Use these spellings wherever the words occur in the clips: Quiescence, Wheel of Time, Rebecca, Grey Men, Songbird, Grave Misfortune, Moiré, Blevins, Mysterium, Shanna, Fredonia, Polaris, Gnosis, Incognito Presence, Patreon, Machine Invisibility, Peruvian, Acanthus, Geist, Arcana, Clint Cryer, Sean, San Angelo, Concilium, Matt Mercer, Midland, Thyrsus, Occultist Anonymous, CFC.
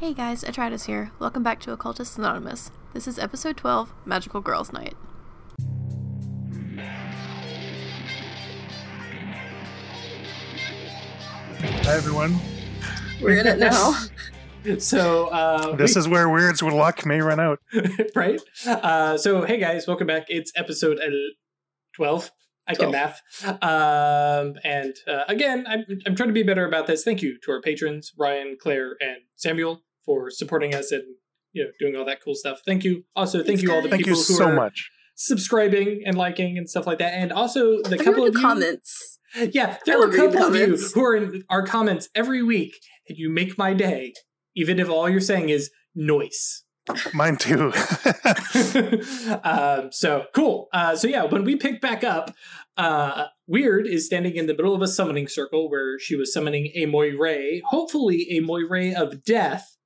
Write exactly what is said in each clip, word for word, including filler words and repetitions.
Hey guys, Atratus here. Welcome back to Occultist Anonymous. This is episode twelve, Magical Girls Night. Hi everyone. We're in it now. So uh, this we, is where weirds with luck may run out. Right? Uh, so hey guys, welcome back. It's episode twelve. I can math. Um, and uh, again, I'm, I'm trying to be better about this. Thank you to our patrons, Ryan, Claire, and Samuel, for supporting us and you know doing all that cool stuff. Thank you. Also, thank Thanks, you all the thank people you who so are much. subscribing and liking and stuff like that. And also the I couple of the you, comments. Yeah, there are a couple of you who are in our comments every week, and you make my day, even if all you're saying is noise. Mine too. um, so cool. Uh, so yeah, when we pick back up, uh, Weird is standing in the middle of a summoning circle where she was summoning a Moiré, hopefully a Moiré of death.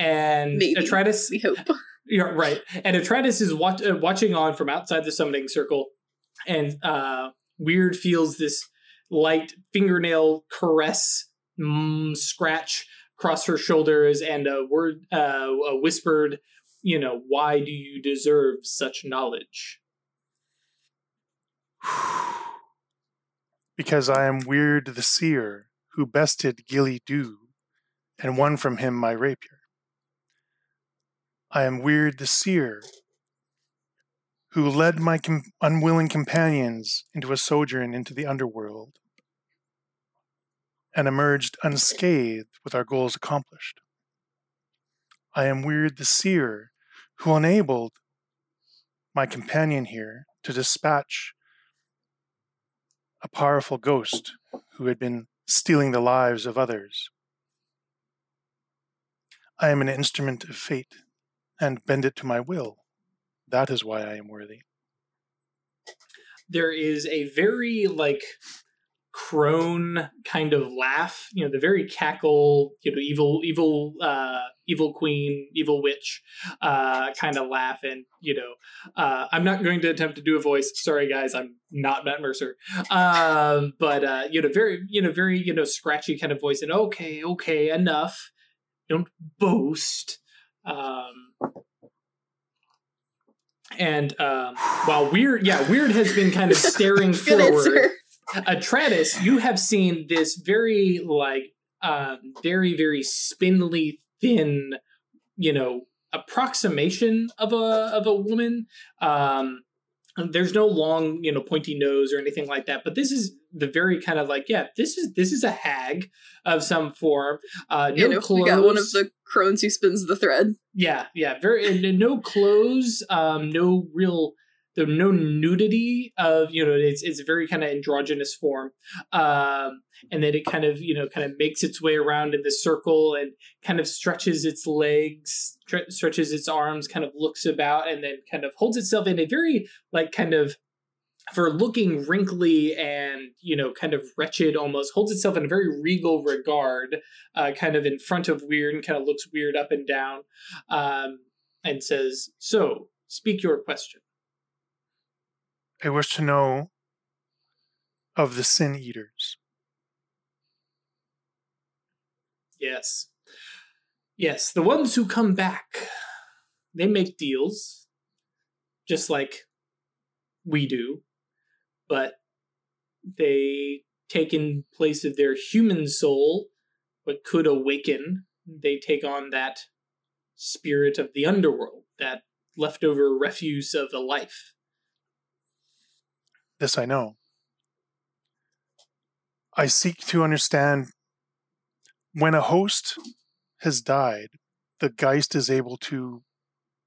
And Maybe. Atratus, we hope. You're right. And Atratus is watch, uh, watching on from outside the summoning circle, and uh, Weird feels this light fingernail caress, mm, scratch. Across her shoulders, and a word, uh, a whispered, you know, "Why do you deserve such knowledge?" Because I am Weird the Seer, who bested Gilly Dew, and won from him my rapier. I am Weird the Seer, who led my com- unwilling companions into a sojourn into the underworld, and emerged unscathed with our goals accomplished. I am Weird the Seer, who enabled my companion here to dispatch a powerful ghost who had been stealing the lives of others. I am an instrument of fate, and bend it to my will. That is why I am worthy. There is a very, like... crone kind of laugh, you know, the very cackle, you know, evil, evil, uh, evil queen, evil witch, uh, kind of laugh. And, you know, uh, I'm not going to attempt to do a voice. Sorry, guys, I'm not Matt Mercer. Um, but, uh, you know, very, you know, very, you know, scratchy kind of voice. And okay, okay, enough. Don't boast. Um, and, um, while Weird, yeah, Weird has been kind of staring forward. Answer. Atratus, you have seen this very, like, um, very, very spindly, thin, you know, approximation of a of a woman. Um, there's no long, you know, pointy nose or anything like that. But this is the very kind of like, yeah, this is this is a hag of some form. Uh, no you know, clothes. We got one of the crones who spins the thread. Yeah, yeah, very no clothes, um, no real. There's no nudity of, you know, it's it's a very kind of androgynous form. Um, and then it kind of, you know, kind of makes its way around in the circle and kind of stretches its legs, tre- stretches its arms, kind of looks about, and then kind of holds itself in a very, like, kind of, for looking wrinkly and, you know, kind of wretched almost, holds itself in a very regal regard, uh, kind of in front of Weird, and kind of looks Weird up and down, um, and says, "So, speak your question. I wish to know of the Sin Eaters." Yes. Yes, the ones who come back. They make deals, just like we do, but they take in place of their human soul, what could awaken, they take on that spirit of the underworld, that leftover refuse of a life. This I know. I seek to understand when a host has died, the Geist is able to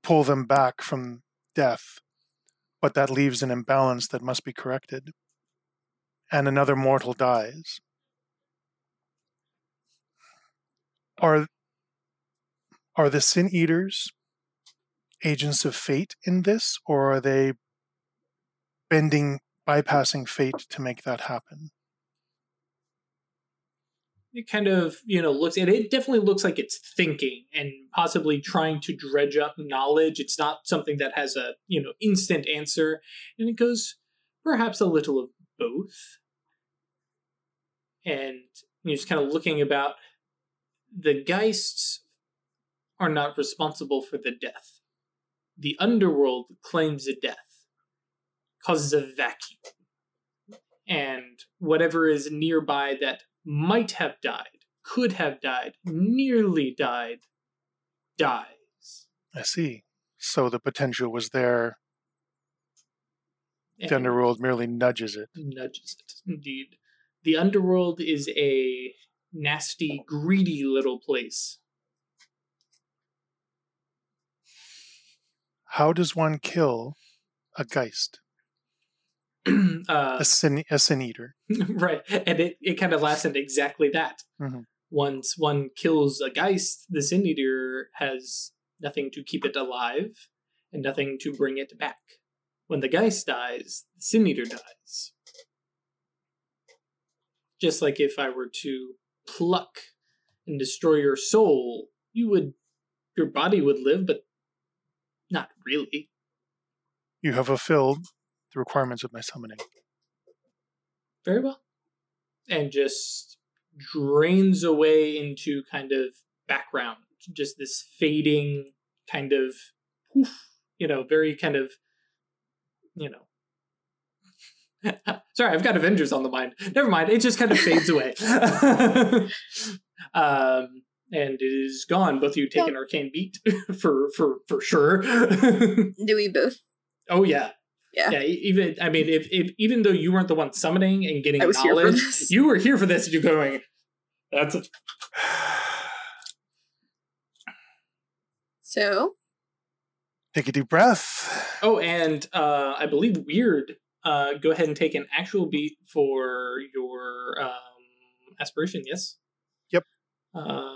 pull them back from death, but that leaves an imbalance that must be corrected, and another mortal dies. Are, are the Sin Eaters agents of fate in this, or are they bending, bypassing fate to make that happen? It kind of, you know, looks, and it definitely looks like it's thinking and possibly trying to dredge up knowledge. It's not something that has a, you know, instant answer. And it goes, perhaps a little of both. And you're just kind of looking about the Geist's are not responsible for the death. The underworld claims a death, causes a vacuum, and whatever is nearby that might have died, could have died, nearly died, dies. I see. So the potential was there. And the underworld merely nudges it. Nudges it, indeed. The underworld is a nasty, greedy little place. How does one kill a Geist? uh, a, sin, a sin eater. Right. And it, it kind of lasts into exactly that. Mm-hmm. Once one kills a Geist, the sin eater has nothing to keep it alive and nothing to bring it back. When the Geist dies, the sin eater dies. Just like if I were to pluck and destroy your soul, you would, your body would live, but not really. You have fulfilled the requirements of my summoning. Very well. And just drains away into kind of background. Just this fading kind of, oof, you know, very kind of, you know. Sorry, I've got Avengers on the mind. Never mind. It just kind of fades away. um... And it is gone. Both of you take an arcane beat for for for sure. Do we both? Oh yeah, yeah. yeah even I mean, if, if even though you weren't the one summoning and getting knowledge, you were here for this. And you're going. That's a... So. Take a deep breath. Oh, and uh, I believe Weird. Uh, go ahead and take an actual beat for your um, aspiration. Yes. Yep. Uh.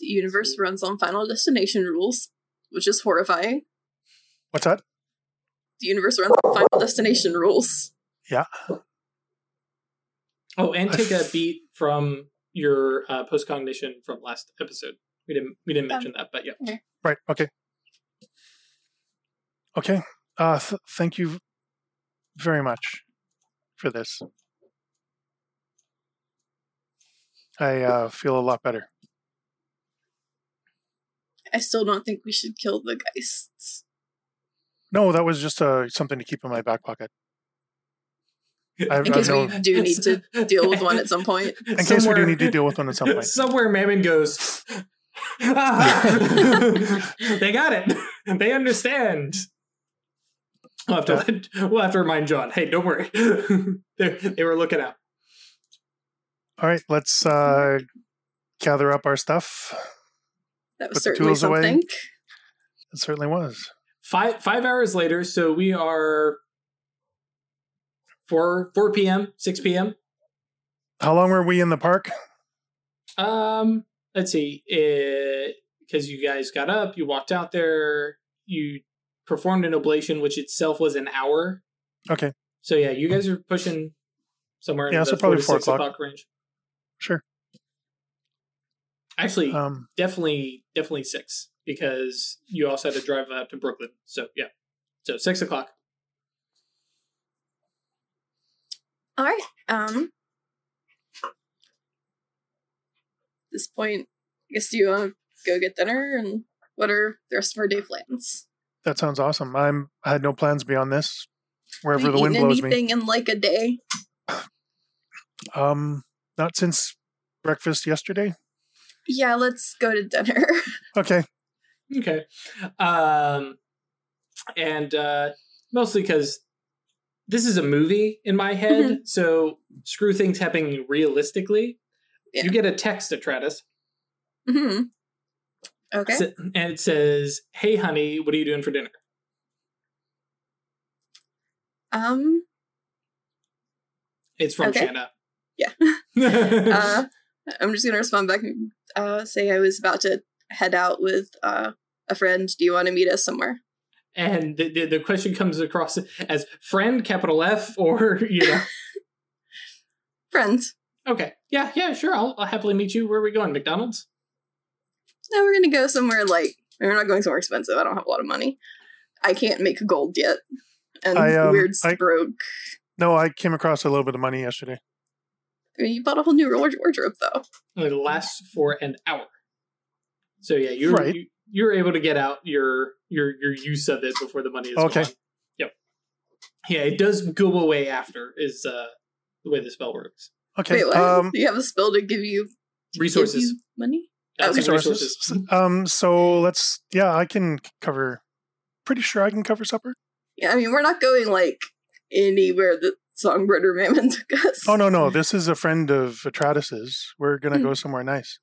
The universe runs on Final Destination rules, which is horrifying. What's that? The universe runs on Final Destination rules. Yeah. Oh, and take a beat from your uh, postcognition from last episode. We didn't we didn't mention um, that, but yeah. Okay. Right. Okay. Okay. Uh, th- thank you very much for this. I uh, feel a lot better. I still don't think we should kill the Geists. No, that was just uh, something to keep in my back pocket. I, in case I we do need to deal with one at some point. In Somewhere, case we do need to deal with one at some point. Somewhere Mammon goes, ah, they got it. They understand. We'll have, to, yeah. we'll have to remind John, hey, don't worry. They were looking out. All right, let's uh, gather up our stuff. That was Put certainly something. Away. It certainly was. Five five hours later, so we are four four p m, six p m. How long were we in the park? Um, let's see. Because you guys got up, you walked out there, you performed an oblation, which itself was an hour. Okay. So yeah, you guys are pushing somewhere yeah, in so the probably four to six o'clock. o'clock range. Sure. Actually, um, definitely, definitely six, because you also had to drive out to Brooklyn. So, yeah. So, six o'clock. All right. Um, at this point, I guess you want to go get dinner, and what are the rest of our day plans? That sounds awesome. I'm, I had no plans beyond this, wherever Have you the wind blows me. Anything in like a day? um, not since breakfast yesterday. Yeah, let's go to dinner. Okay. Okay. Um, and uh, mostly because this is a movie in my head, mm-hmm. so screw things happening realistically. Yeah. You get a text, Atratus. Mm-hmm. Okay. So, and it says, hey, honey, what are you doing for dinner? Um. It's from okay. Shanna. Yeah. uh, I'm just going to respond back and uh, say I was about to head out with uh, a friend. Do you want to meet us somewhere? And the, the, the question comes across as friend, capital F, or, you know. Friend. Okay. Yeah, yeah, sure. I'll, I'll happily meet you. Where are we going? McDonald's? No, we're going to go somewhere like, we're not going somewhere expensive. I don't have a lot of money. I can't make gold yet. And I, um, Weird's I, broke. No, I came across a little bit of money yesterday. I mean, you bought a whole new wardrobe, though. It lasts for an hour. So yeah, you're right. you, you're able to get out your your your use of it before the money is okay. Gone. Yep. Yeah, it does go away after is uh, the way the spell works. Okay. Wait, um, do you have a spell to give you resources? Give you money? Oh, resources. resources. Um. So let's. Yeah, I can cover. Pretty sure I can cover supper. Yeah, I mean, we're not going like anywhere that Songbird or Mammon took us. Oh no, no, this is a friend of Atratus's. We're gonna mm. go somewhere nice.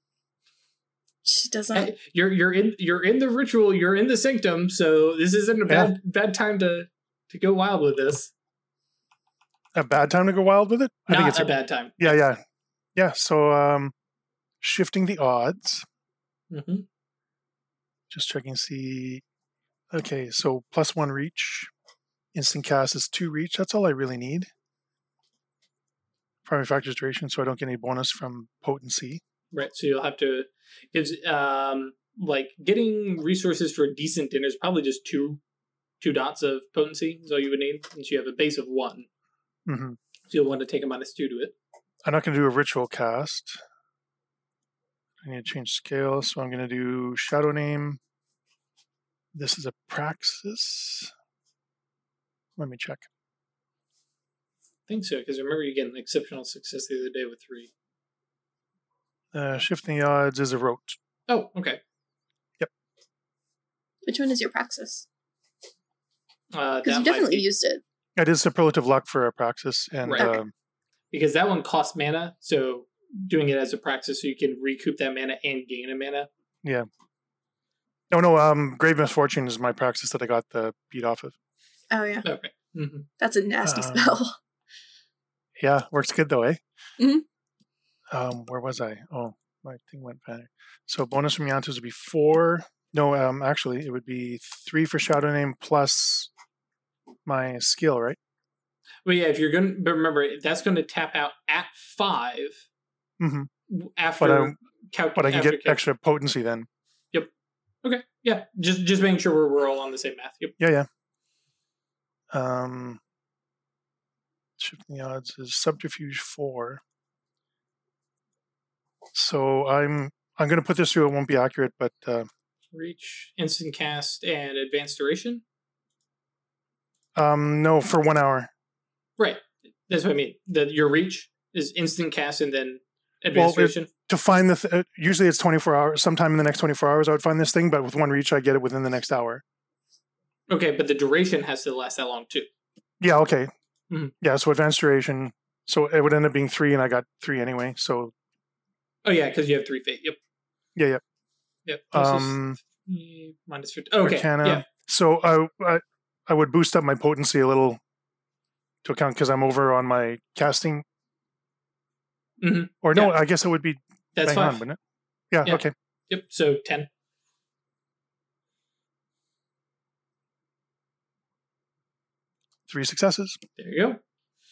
She doesn't. Hey, you're you're in you're in the ritual. You're in the sanctum. So this isn't a bad yeah. bad time to to go wild with this. A bad time to go wild with it? I Not think it's a, a bad time. Yeah, yeah, yeah. So, um, shifting the odds. Mm-hmm. Just checking to see. Okay, so plus one reach. Instant cast is two reach. That's all I really need. Primary factor's duration, so I don't get any bonus from potency. Right, so you'll have to... gives um, like, getting resources for a decent dinner is probably just two two dots of potency is all you would need, since you have a base of one. Mm-hmm. So you'll want to take a minus two to it. I'm not going to do a ritual cast. I need to change scale, so I'm going to do Shadow Name. This is a praxis. Let me check. I think so, because remember you get an exceptional success the other day with three. Uh, shifting the odds is a rote. Oh, okay. Yep. Which one is your praxis? Because uh, you definitely be... used it. It is superlative luck for a praxis. And, right. Um, because that one costs mana, so doing it as a praxis so you can recoup that mana and gain a mana. Yeah. No, no, um, Grave Misfortune is my praxis that I got the beat off of. Oh, yeah. Okay. Mm-hmm. That's a nasty um, spell. Yeah, works good though, eh? Mm-hmm. Um, where was I? Oh, my thing went back. So bonus from Yantos would be four. No, um, actually, it would be three for Shadow Name plus my skill, right? Well, yeah, if you're going to... But remember, that's going to tap out at five. Mm-hmm. After... But, um, cal- but I can after get cal- extra potency then. Yep. Okay, yeah. Just, just making sure we're, we're all on the same math. Yep. Yeah, yeah. Um, shifting the odds is subterfuge four. So I'm I'm going to put this through. It won't be accurate, but uh, reach, instant cast, and advanced duration. Um, no, for one hour. Right, that's what I mean. That your reach is instant cast and then advanced well, duration. It, to find the th- usually it's twenty four hours. Sometime in the next twenty four hours, I would find this thing. But with one reach, I get it within the next hour. Okay, but the duration has to last that long, too. Yeah, okay. Mm-hmm. Yeah, so advanced duration. So it would end up being three, and I got three anyway, so... Oh, yeah, because you have three fate. Yep. Yeah, yep. Yep. Um, minus fifty. Oh, okay, Arcana. Yeah. So I, I I would boost up my potency a little to account, because I'm over on my casting. Mm-hmm. Or no, yeah. I guess it would be... That's five. On, wouldn't it? Yeah, yeah, okay. Yep, so ten. Three successes. There you go.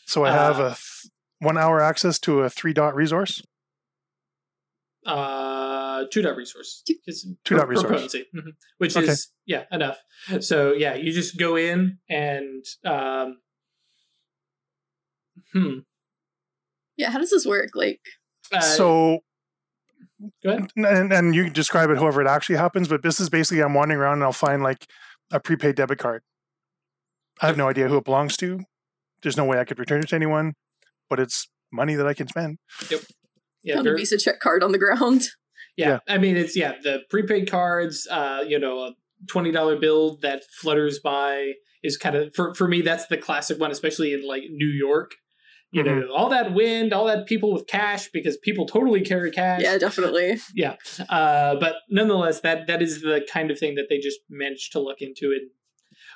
So I have uh, a th- one hour access to a three dot resource. Uh, two dot resource. It's two per, dot resource. Potency, mm-hmm. Which okay. is, yeah, enough. So yeah, you just go in and, um, hmm. Yeah. How does this work? Like, uh, so go ahead. And, and you can describe it however it actually happens, but this is basically, I'm wandering around and I'll find like a prepaid debit card. I have no idea who it belongs to. There's no way I could return it to anyone, but it's money that I can spend. Yep. Yeah, very... a Visa check card on the ground. Yeah. yeah. I mean, it's, yeah, the prepaid cards, uh, you know, a twenty dollars bill that flutters by is kind of, for, for me, that's the classic one, especially in like New York. You mm-hmm. know, all that wind, all that people with cash, because people totally carry cash. Yeah, definitely. Yeah. Uh, but nonetheless, that that is the kind of thing that they just managed to look into and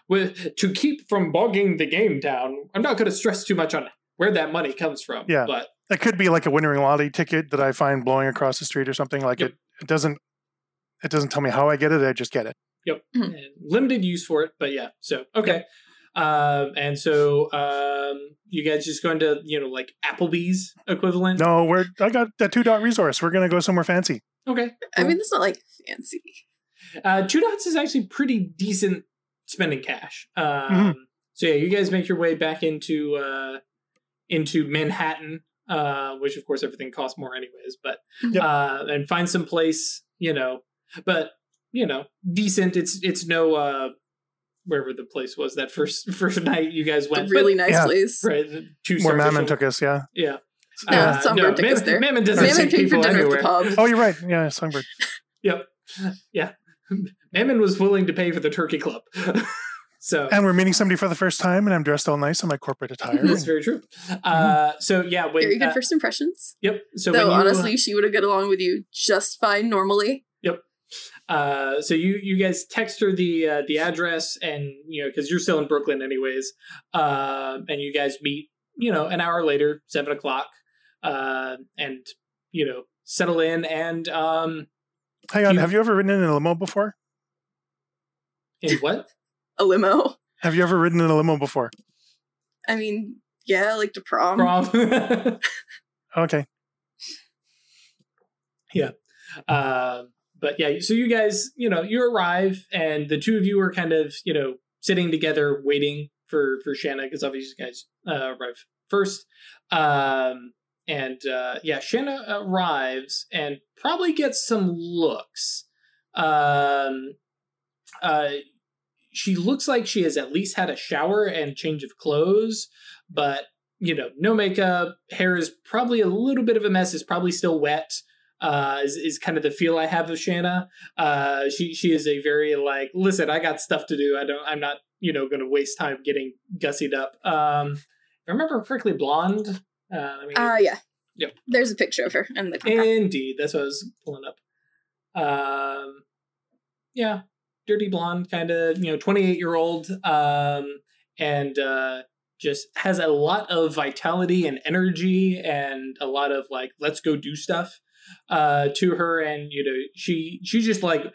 With, to keep from bogging the game down, I'm not going to stress too much on where that money comes from. Yeah, but it could be like a winning lottery ticket that I find blowing across the street or something. Like yep. it, it doesn't, it doesn't tell me how I get it. I just get it. Yep, mm-hmm. And limited use for it, but yeah. So okay, yep. um, and so um, you guys just going to you know like Applebee's equivalent? No, we're I got that two dot resource. We're going to go somewhere fancy. Okay, I mean it's not like fancy. Uh, two dots is actually pretty decent. Spending cash. Um, mm-hmm. So yeah, you guys make your way back into uh, into Manhattan, uh, which of course everything costs more anyways. But yep. uh, and find some place, you know, but you know, decent. It's it's no uh, wherever the place was that first first night you guys went. A really but, nice yeah. place, right? Two where Mammon took us, yeah, yeah. No, uh, Songbird no, took Mammon, us there. Mammon doesn't Mammon take people anywhere. Oh, you're right. Yeah, Songbird. Yep. Yeah. Mammon was willing to pay for the turkey club. So, and we're meeting somebody for the first time, and I'm dressed all nice in my corporate attire. That's very true. Uh, so yeah, when, very good uh, first impressions. Yep. So though, when you, honestly, she would have got along with you just fine normally. Yep. Uh, so you you guys text her the uh, the address, and you know, because you're still in Brooklyn anyways, uh, and you guys meet. You know, an hour later, seven o'clock, uh, and you know, settle in and. Um, Hang on, you, have you ever ridden in a limo before? In what? A limo. Have you ever ridden in a limo before? I mean, yeah, like to prom. Prom. Okay. Yeah. Uh, but yeah, so you guys, you know, you arrive and the two of you are kind of, you know, sitting together waiting for, for Shanna, because obviously you guys uh, arrive first. Um, and uh, yeah, Shanna arrives and probably gets some looks. Um, uh, She looks like she has at least had a shower and change of clothes, but, you know, no makeup, hair is probably a little bit of a mess, is probably still wet, uh, is, is kind of the feel I have of Shanna. Uh, she she is a very, like, listen, I got stuff to do. I don't, I'm not, you know, going to waste time getting gussied up. Um, if I remember correctly, blonde. Uh, I mean, uh, yeah. Yep. There's a picture of her in the car. Indeed. That's what I was pulling up. Um, yeah. Dirty blonde, kind of, you know, twenty-eight year old, um, and uh, just has a lot of vitality and energy and a lot of like, let's go do stuff uh, to her. And, you know, she she just like,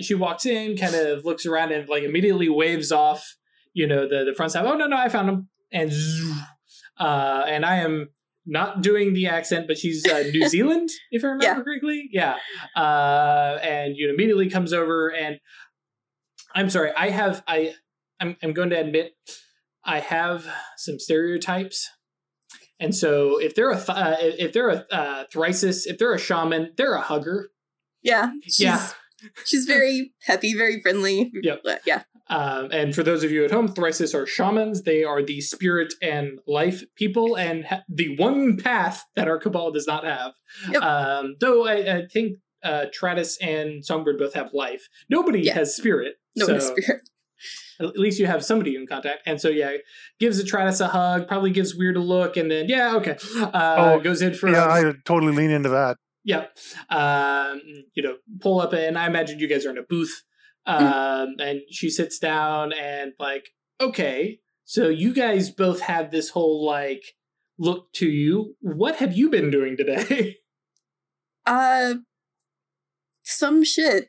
she walks in, kind of looks around and like immediately waves off, you know, the, the front side. Oh, no, no, I found him. And uh, and I am not doing the accent, but she's uh, New Zealand, if I remember yeah. correctly. Yeah. Uh, and, you know, immediately comes over and I'm sorry, I have, I, I'm, I'm going to admit, I have some stereotypes. And so if they're a, th- uh, if they're a uh, Thyrsus, if they're a shaman, they're a hugger. Yeah. She's, yeah. She's very peppy, very friendly. Yep. Yeah. Um, and for those of you at home, Thyrsus are shamans. They are the spirit and life people and ha- the one path that our cabal does not have. Yep. Um, though I, I think uh, Atratus and Songbird both have life. Nobody yeah. has spirit. No so, spirit. At least you have somebody you can contact. And so, yeah, gives Atratus a hug, probably gives Weird a look, and then, yeah, okay. Uh, oh, goes in for... Yeah, I totally lean into that. Yeah. Um, you know, pull up, and I imagine you guys are in a booth, um, mm-hmm. and she sits down and, like, okay, so you guys both have this whole, like, look to you. What have you been doing today? Uh, some shit.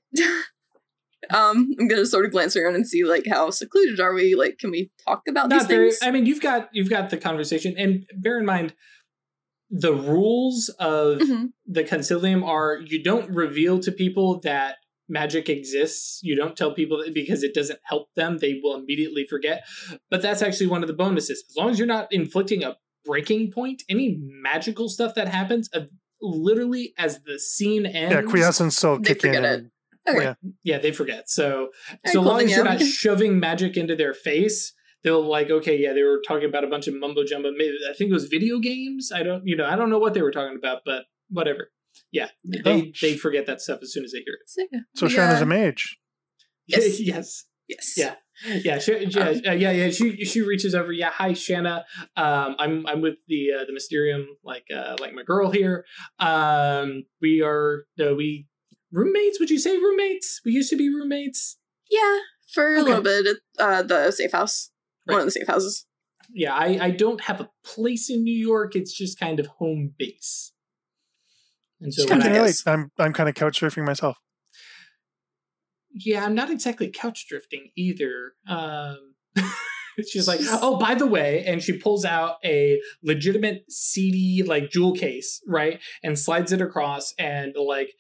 Um, I'm gonna sort of glance around and see like how secluded are we? Like, can we talk about Not these very, things? I mean, you've got you've got the conversation, and bear in mind the rules of mm-hmm. the Concilium are you don't reveal to people that magic exists. You don't tell people that because it doesn't help them; they will immediately forget. But that's actually one of the bonuses. As long as you're not inflicting a breaking point, any magical stuff that happens, uh, literally as the scene ends, yeah, quiescence will kick in. It. Okay. Yeah. yeah, they forget. So as so long as you're not shoving magic into their face, they'll like, okay, yeah, they were talking about a bunch of mumbo jumbo. Maybe I think it was video games. I don't, you know, I don't know what they were talking about, but whatever. Yeah, yeah. they they forget that stuff as soon as they hear it. Yeah. So yeah. Shanna's a mage. Yes. yes. Yes. Yeah. Yeah. She, yeah, um, uh, yeah. Yeah. She she reaches over. Yeah. Hi, Shanna. Um, I'm I'm with the uh, the Mysterium, like uh, like my girl here. Um, we are uh, we. roommates? Would you say roommates? We used to be roommates. Yeah, for okay. a little bit at uh, the safe house. Right. One of the safe houses. Yeah, I, I don't have a place in New York. It's just kind of home base. And so when I, I'm I'm kind of couch surfing myself. Yeah, I'm not exactly couch drifting either. Um, she's like, oh, by the way, and she pulls out a legitimate C D, like jewel case, right, and slides it across and like.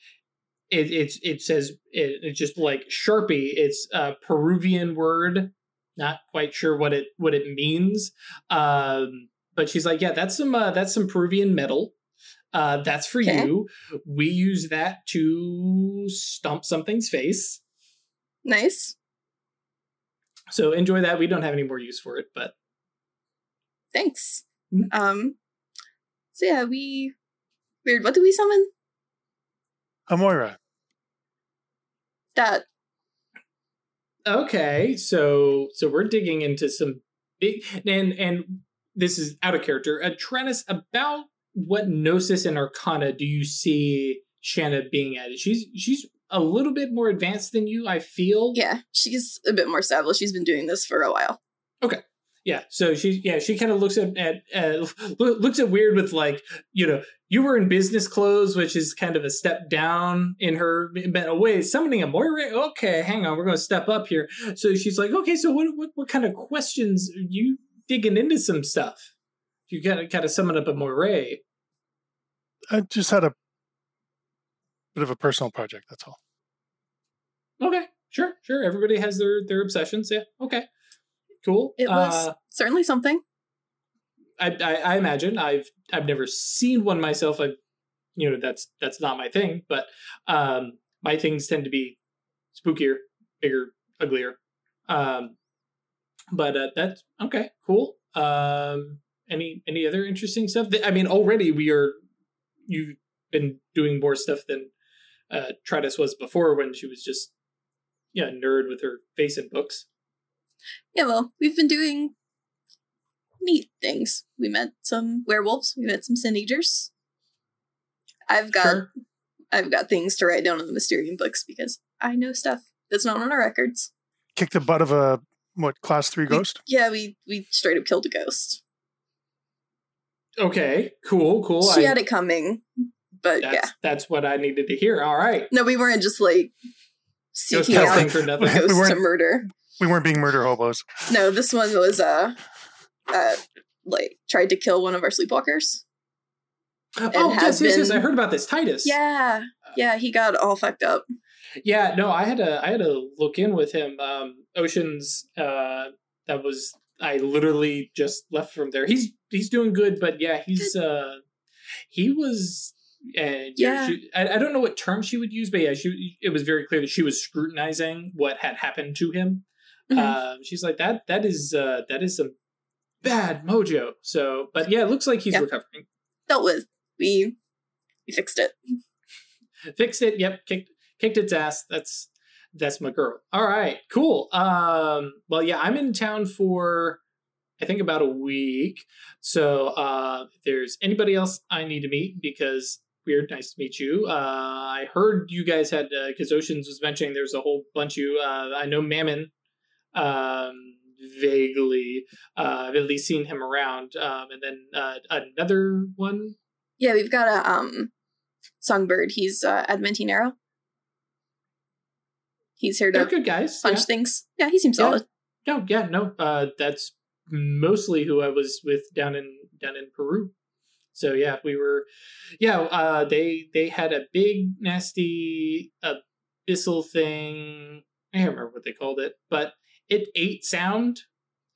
It it's it says it, it's just like Sharpie. It's a Peruvian word. Not quite sure what it what it means. Um, but she's like, yeah, that's some uh, that's some Peruvian metal. Uh, that's for okay. you. We use that to stomp something's face. Nice. So enjoy that. We don't have any more use for it, but thanks. Mm-hmm. Um. So yeah, we weird. What do we summon? A Moira. That. Okay, so so we're digging into some big and and this is out of character. Atratus, about what Gnosis and Arcana do you see Shanna being at? She's she's. a little bit more advanced than you, I feel. Yeah, she's a bit more established. She's been doing this for a while. Okay. Yeah, so she yeah she kind of looks at, at uh, looks at Weird with, like, you know, you were in business clothes, which is kind of a step down in her mental way. Summoning a Moiré? Okay, hang on, we're going to step up here. So she's like, okay, so what what, what kind of questions are you digging into some stuff? You got to kind of summon up a Moiré. I just had a bit of a personal project, that's all. Okay, sure, sure. Everybody has their their obsessions, yeah. Okay, cool. It was uh, certainly something. I, I I imagine I've I've never seen one myself. I, you know, that's that's not my thing. But um, my things tend to be spookier, bigger, uglier. Um, but uh, that's okay, cool. Um, any any other interesting stuff? I mean, already we are you've been doing more stuff than. Uh, Atratus was before, when she was just yeah nerd with her face in books. Yeah, well, we've been doing neat things. We met some werewolves. We met some sin eaters. I've got sure. I've got things to write down in the Mysterium books because I know stuff that's not on our records. Kicked the butt of a what class three ghost? We, yeah, we we straight up killed a ghost. Okay, cool, cool. She I... had it coming. But that's, yeah, that's what I needed to hear. All right. No, we weren't just like seeking out for nothing. Ghosts we to murder. We weren't being murder hobos. No, this one was uh, uh, like tried to kill one of our sleepwalkers. Oh yes, yes, yes! I heard about this, Thyrsus. Yeah, yeah, he got all fucked up. Yeah, no, I had to, I had to look in with him. Um, Oceans, uh, that was I literally just left from there. He's he's doing good, but yeah, he's uh, he was. And yeah, she, I, I don't know what term she would use, but yeah, she it was very clear that she was scrutinizing what had happened to him. Mm-hmm. uh, she's like that that is uh that is some bad mojo. So but yeah, it looks like he's yep. recovering. Dealt with. We we fixed it. Fixed it, yep, kicked kicked its ass. That's that's my girl. All right, cool. Um well yeah, I'm in town for I think about a week. So uh if there's anybody else I need to meet, because Weird, nice to meet you. Uh, I heard you guys had, because uh, Oceans was mentioning there's a whole bunch of you. Uh, I know Mammon um, vaguely. Uh, I've at least seen him around. Um, and then uh, another one? Yeah, we've got a um, Songbird. He's uh, Adventinero. He's here to good guys. punch yeah. things. Yeah, he seems yeah. solid. No, yeah, no. Uh, that's mostly who I was with down in down in Peru. So yeah, we were, yeah, uh, they they had a big nasty abyssal thing. I can't remember what they called it, but it ate sound,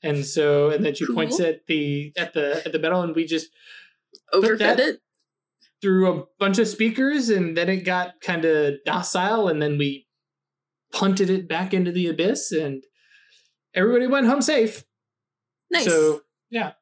and so and then she cool. points at the at the at the metal, and we just overfed it through a bunch of speakers, and then it got kind of docile, and then we punted it back into the abyss, and everybody went home safe. Nice. So yeah,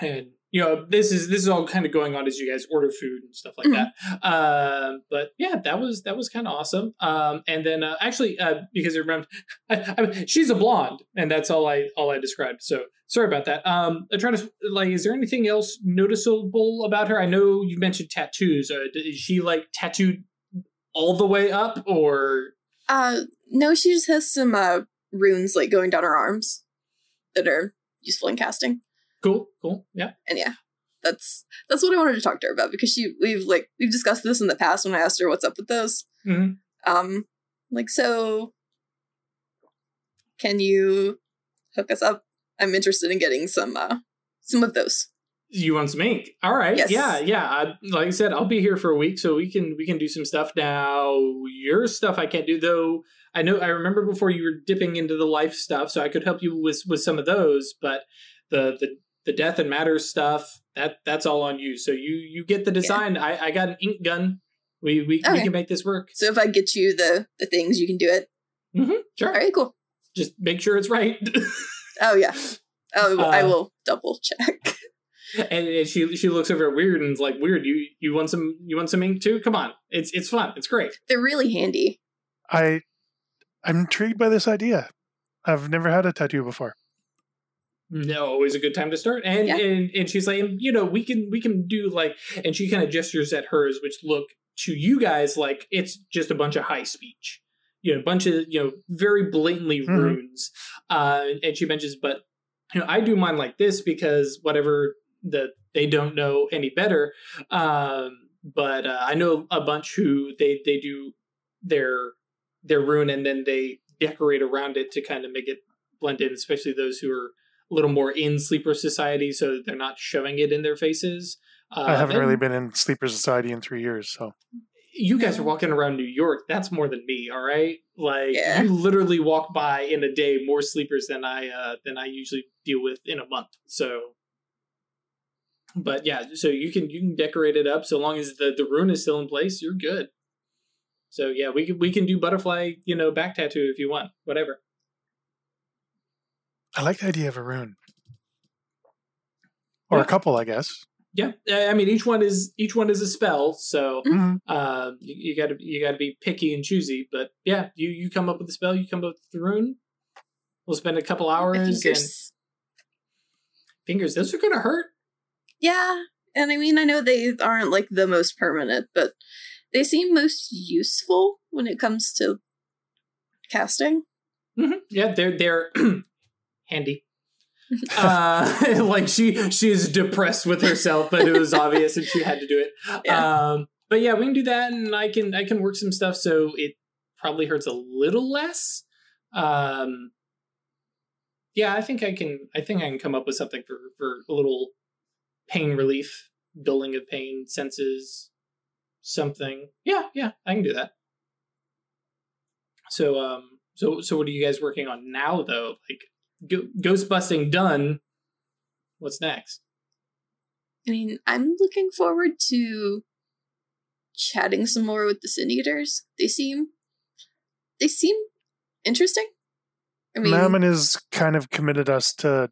and. You know, this is this is all kind of going on as you guys order food and stuff like mm-hmm. that. Uh, but yeah, that was that was kind of awesome. Um, and then uh, actually, uh, because I remember, I, I, she's a blonde, and that's all I all I described. So sorry about that. Um, I'm trying to like, is there anything else noticeable about her? I know you mentioned tattoos. Uh, is she like tattooed all the way up, or? Uh, no, she just has some uh, runes like going down her arms that are useful in casting. Cool, cool, yeah. And yeah, that's that's what I wanted to talk to her about, because she we've like we've discussed this in the past when I asked her what's up with those. Mm-hmm. Um, like, so can you hook us up? I'm interested in getting some uh, some of those. You want some ink? All right, yes. yeah, yeah. I, like I said, I'll be here for a week, so we can we can do some stuff. Now, your stuff I can't do, though. I know I remember before you were dipping into the life stuff, so I could help you with with some of those, but the the the death and matter stuff, that that's all on you. So you you get the design. Yeah. I, I got an ink gun. We we, okay. we can make this work. So if I get you the, the things, you can do it? Mm-hmm. Sure. All right, cool. Just make sure it's right. Oh, yeah. Oh, uh, I will double check. And, and she she looks over at Weird and's like, Weird, you you want some you want some ink too? Come on, it's it's fun, it's great. They're really handy. I I'm intrigued by this idea. I've never had a tattoo before. No, always a good time to start. And yeah. and and she's like, you know, we can we can do like, and she kind of gestures at hers, which look to you guys like it's just a bunch of high speech, you know, a bunch of you know very blatantly mm-hmm. runes. Uh, and she mentions, but you know, I do mine like this because whatever. That they don't know any better, um, but uh, I know a bunch who they they do their their rune and then they decorate around it to kind of make it blend in, especially those who are a little more in sleeper society, so that they're not shoving it in their faces. Uh, I haven't really been in sleeper society in three years, so you guys are walking around New York. That's more than me, all right? Like yeah. you literally walk by in a day more sleepers than I uh, than I usually deal with in a month, so. But yeah, so you can you can decorate it up so long as the, the rune is still in place, you're good. So yeah, we can we can do butterfly, you know, back tattoo if you want, whatever. I like the idea of a rune, or yeah. a couple, I guess. Yeah, I mean each one is each one is a spell, so mm-hmm. uh, you, you gotta you gotta be picky and choosy. But yeah, you you come up with the spell, you come up with the rune. We'll spend a couple hours and fingers. Those are gonna hurt. Yeah, and I mean, I know they aren't like the most permanent, but they seem most useful when it comes to casting. Mm-hmm. Yeah, they're they're handy. Uh, like she she is depressed with herself, but it was obvious, and she had to do it. Yeah. Um, but yeah, we can do that, and I can I can work some stuff so it probably hurts a little less. Um, yeah, I think I can I think I can come up with something for for a little. Pain relief, dulling of pain, senses, something. Yeah, yeah, I can do that. So, um, so, so, what are you guys working on now, though? Like, go- ghost busting done. What's next? I mean, I'm looking forward to chatting some more with the Sin Eaters. They seem, they seem interesting. I mean, Mammon has kind of committed us to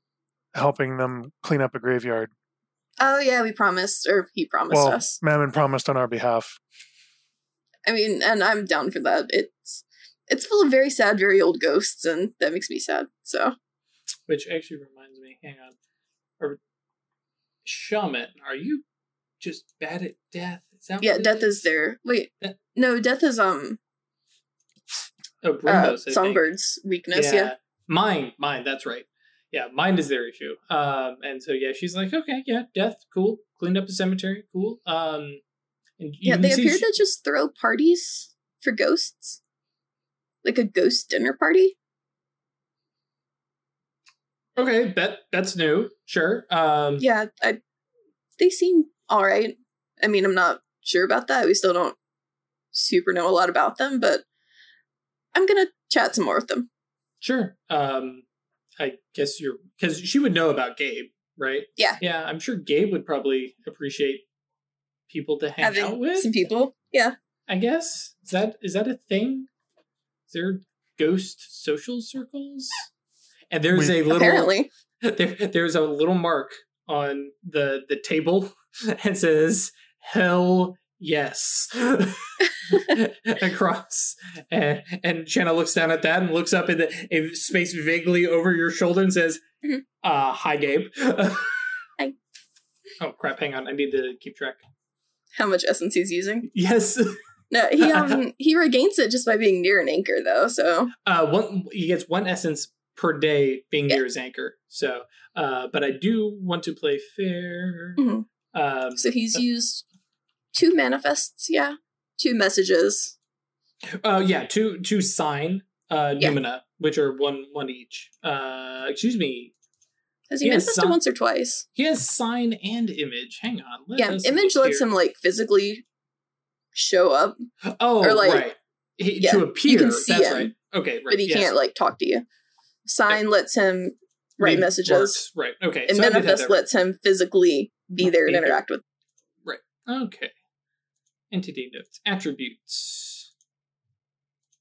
helping them clean up a graveyard. Oh, yeah, we promised, or he promised well, us. Mammon promised on our behalf. I mean, and I'm down for that. It's it's full of very sad, very old ghosts, and that makes me sad, so. Which actually reminds me, hang on. Or, shaman, are you just bad at death? Is that yeah, death is? is there. Wait, death? No, death is, um... Oh, Brumos, uh, Songbird's weakness, yeah. yeah. Mine, mine, that's right. Yeah, mind is their issue. Um, and so, yeah, she's like, okay, yeah, death, cool. Cleaned up the cemetery, cool. Um, and yeah, they appear she- to just throw parties for ghosts. Like a ghost dinner party. Okay, that that's new, sure. Um, yeah, I, they seem all right. I mean, I'm not sure about that. We still don't super know a lot about them, but I'm going to chat some more with them. Sure. Um I guess you're... Because she would know about Gabe, right? Yeah. Yeah, I'm sure Gabe would probably appreciate people to hang Having out with. Some people, yeah. I guess. Is that is that a thing? Is there ghost social circles? And there's we, a little... Apparently. There, there's a little mark on the, the table that says, hell yes. Across and, and Shanna looks down at that and looks up in the a space vaguely over your shoulder and says mm-hmm. uh hi Gabe. Hi. Oh crap, hang on, I need to keep track how much essence he's using. Yes. No, he um he regains it just by being near an anchor though, so uh one he gets one essence per day being yeah. near his anchor, so uh but I do want to play fair. Mm-hmm. um so he's uh, used two manifests. Yeah. Two messages. Oh uh, yeah, two two sign uh, Numina, yeah. which are one one each. Uh, excuse me. Has he, he manifested sign- once or twice? He has sign and image. Hang on. Let yeah, image lets here. him like physically show up. Oh, or, like, right. He, yeah, to appear. You can see That's him. Right. Okay, right. But he yes. can't like talk to you. Sign okay. lets him write messages. Work. Right. Okay. And so Manifest lets him physically be there and interact with. Right. Okay. Entity notes. Attributes.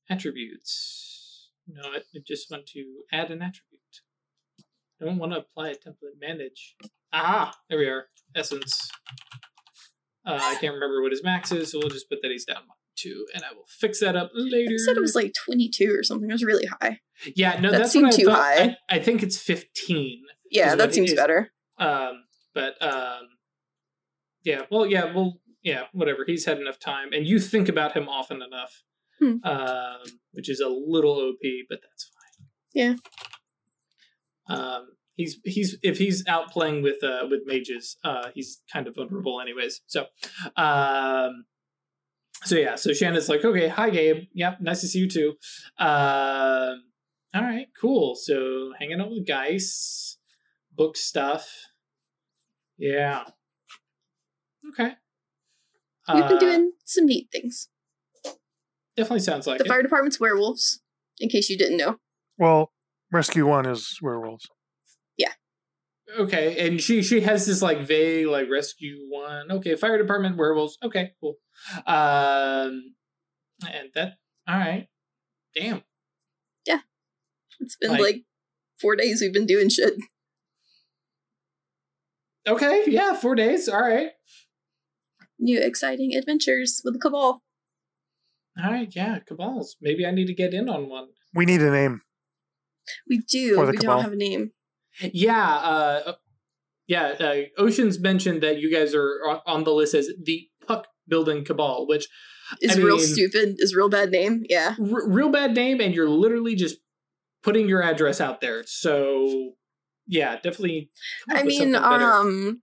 Attributes. No, I just want to add an attribute. I don't want to apply a template manage. Aha! There we are. Essence. Uh, I can't remember what his max is, so we'll just put that he's down one, two, and I will fix that up later. I said it was like twenty-two or something. It was really high. Yeah, no, that that's seemed what I too thought. high. I, I think it's fifteen. Yeah, that seems better. Um, but um, yeah, well, yeah, well, yeah, whatever. He's had enough time, and you think about him often enough, hmm. um, which is a little O P, but that's fine. Yeah. Um, he's he's if he's out playing with uh with mages, uh, he's kind of vulnerable anyways. So, um, so yeah. So Shanna's like, okay, hi Gabe. Yeah, nice to see you too. Um, uh, all right, cool. So hanging out with guys, book stuff. Yeah. Okay. We've uh, been doing some neat things. Definitely sounds like the it. Fire department's werewolves. In case you didn't know. Well. Rescue One is werewolves. Yeah. Okay, and she she has this like vague like Rescue One. Okay, fire department werewolves. Okay, cool. Um, and that all right. Damn. Yeah, it's been like, like four days. We've been doing shit. Okay. Yeah, four days. All right. New exciting adventures with the Cabal. All right. Yeah, Cabals. Maybe I need to get in on one. We need a name. We do. We Cabal. Don't have a name. Yeah. Uh, yeah. Uh, Ocean's mentioned that you guys are on the list as the Puck Building Cabal, which is I mean, real stupid. Is real bad name. Yeah. R- real bad name. And you're literally just putting your address out there. So, yeah, definitely. I mean, um,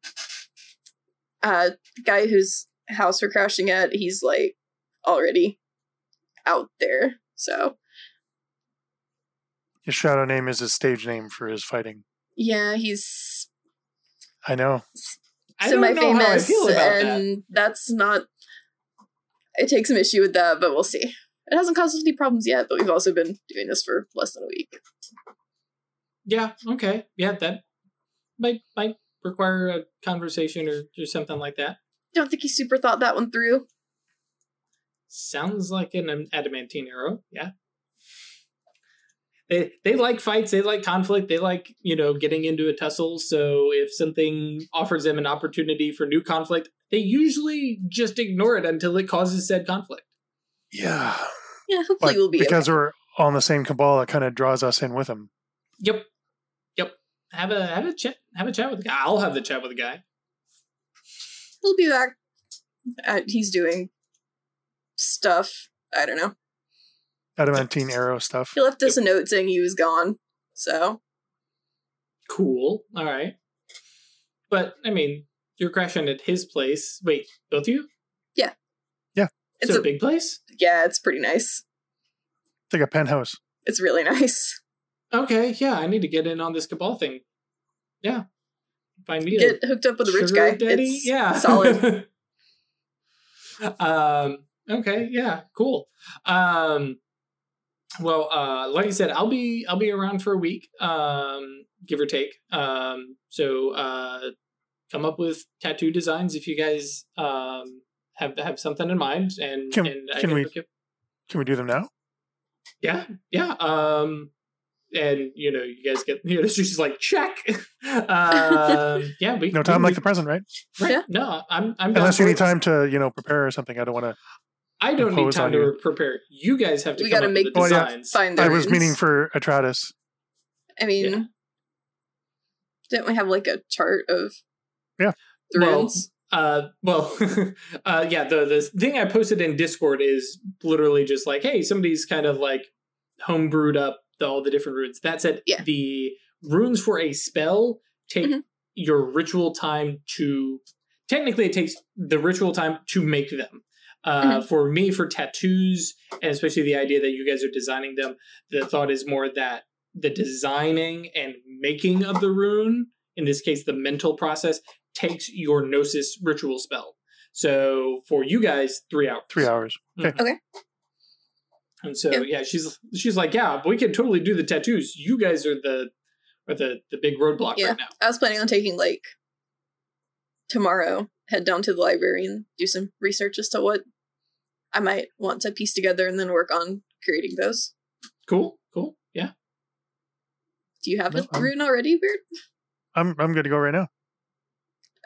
uh, the guy whose house we're crashing at, he's like already out there. So. His shadow name is his stage name for his fighting. Yeah, he's... I know. Semi-famous, and that's not... I take some issue with that, but we'll see. It hasn't caused any problems yet, but we've also been doing this for less than a week. Yeah, okay. Yeah, that might might require a conversation or, or something like that. Don't think he super thought that one through. Sounds like an adamantine arrow, yeah. They, they like fights, they like conflict, they like, you know, getting into a tussle. So if something offers them an opportunity for new conflict, they usually just ignore it until it causes said conflict. Yeah. Yeah, hopefully like, we'll be Because okay. we're on the same Cabal, it kind of draws us in with them. Yep. Yep. Have a have a chat have a chat with the guy. I'll have the chat with the guy. He'll be back. Uh, he's doing stuff. I don't know. Adamantine arrow stuff. He left us yep. a note saying he was gone. So. Cool. All right. But, I mean, you're crashing at his place. Wait, both of you? Yeah. Yeah. It's so a big place? Yeah, it's pretty nice. It's like a penthouse. It's really nice. Okay, yeah, I need to get in on this Cabal thing. Yeah. Find me Get a hooked up with a rich guy. Daddy? It's yeah. solid. um, okay, yeah, cool. Um... Well, uh, like I said, I'll be I'll be around for a week, um, give or take. Um, so uh, come up with tattoo designs if you guys um, have have something in mind. And can, and can I we can, can we do them now? Yeah, yeah. Um, and you know, you guys get you know, she's like check. uh, yeah, we no time we, like we, the present, right? Right. Yeah. No, I'm I'm unless you need time to you know prepare or something. I don't want to. I don't need time to you. prepare. You guys have to we come gotta up make with the designs. Oh, yeah. I was meaning for Atratus. I mean, yeah. Didn't we have like a chart of yeah. the runes? Well, uh, well uh, yeah, the, the thing I posted in Discord is literally just like, hey, somebody's kind of like homebrewed up the, all the different runes. That said, yeah. the runes for a spell take mm-hmm. your ritual time to, technically it takes the ritual time to make them. Uh, mm-hmm. For me, for tattoos, and especially the idea that you guys are designing them, the thought is more that the designing and making of the rune, in this case, the mental process, takes your Gnosis ritual spell. So for you guys, three hours. Three hours. Okay. Mm-hmm. okay. And so, yeah. yeah, she's she's like, yeah, we can totally do the tattoos. You guys are the or the, the big roadblock yeah. right now. I was planning on taking, like, tomorrow, head down to the library and do some research as to what I might want to piece together and then work on creating those. Cool, cool, yeah. Do you have no, a rune already, Beard? I'm I'm good to go right now.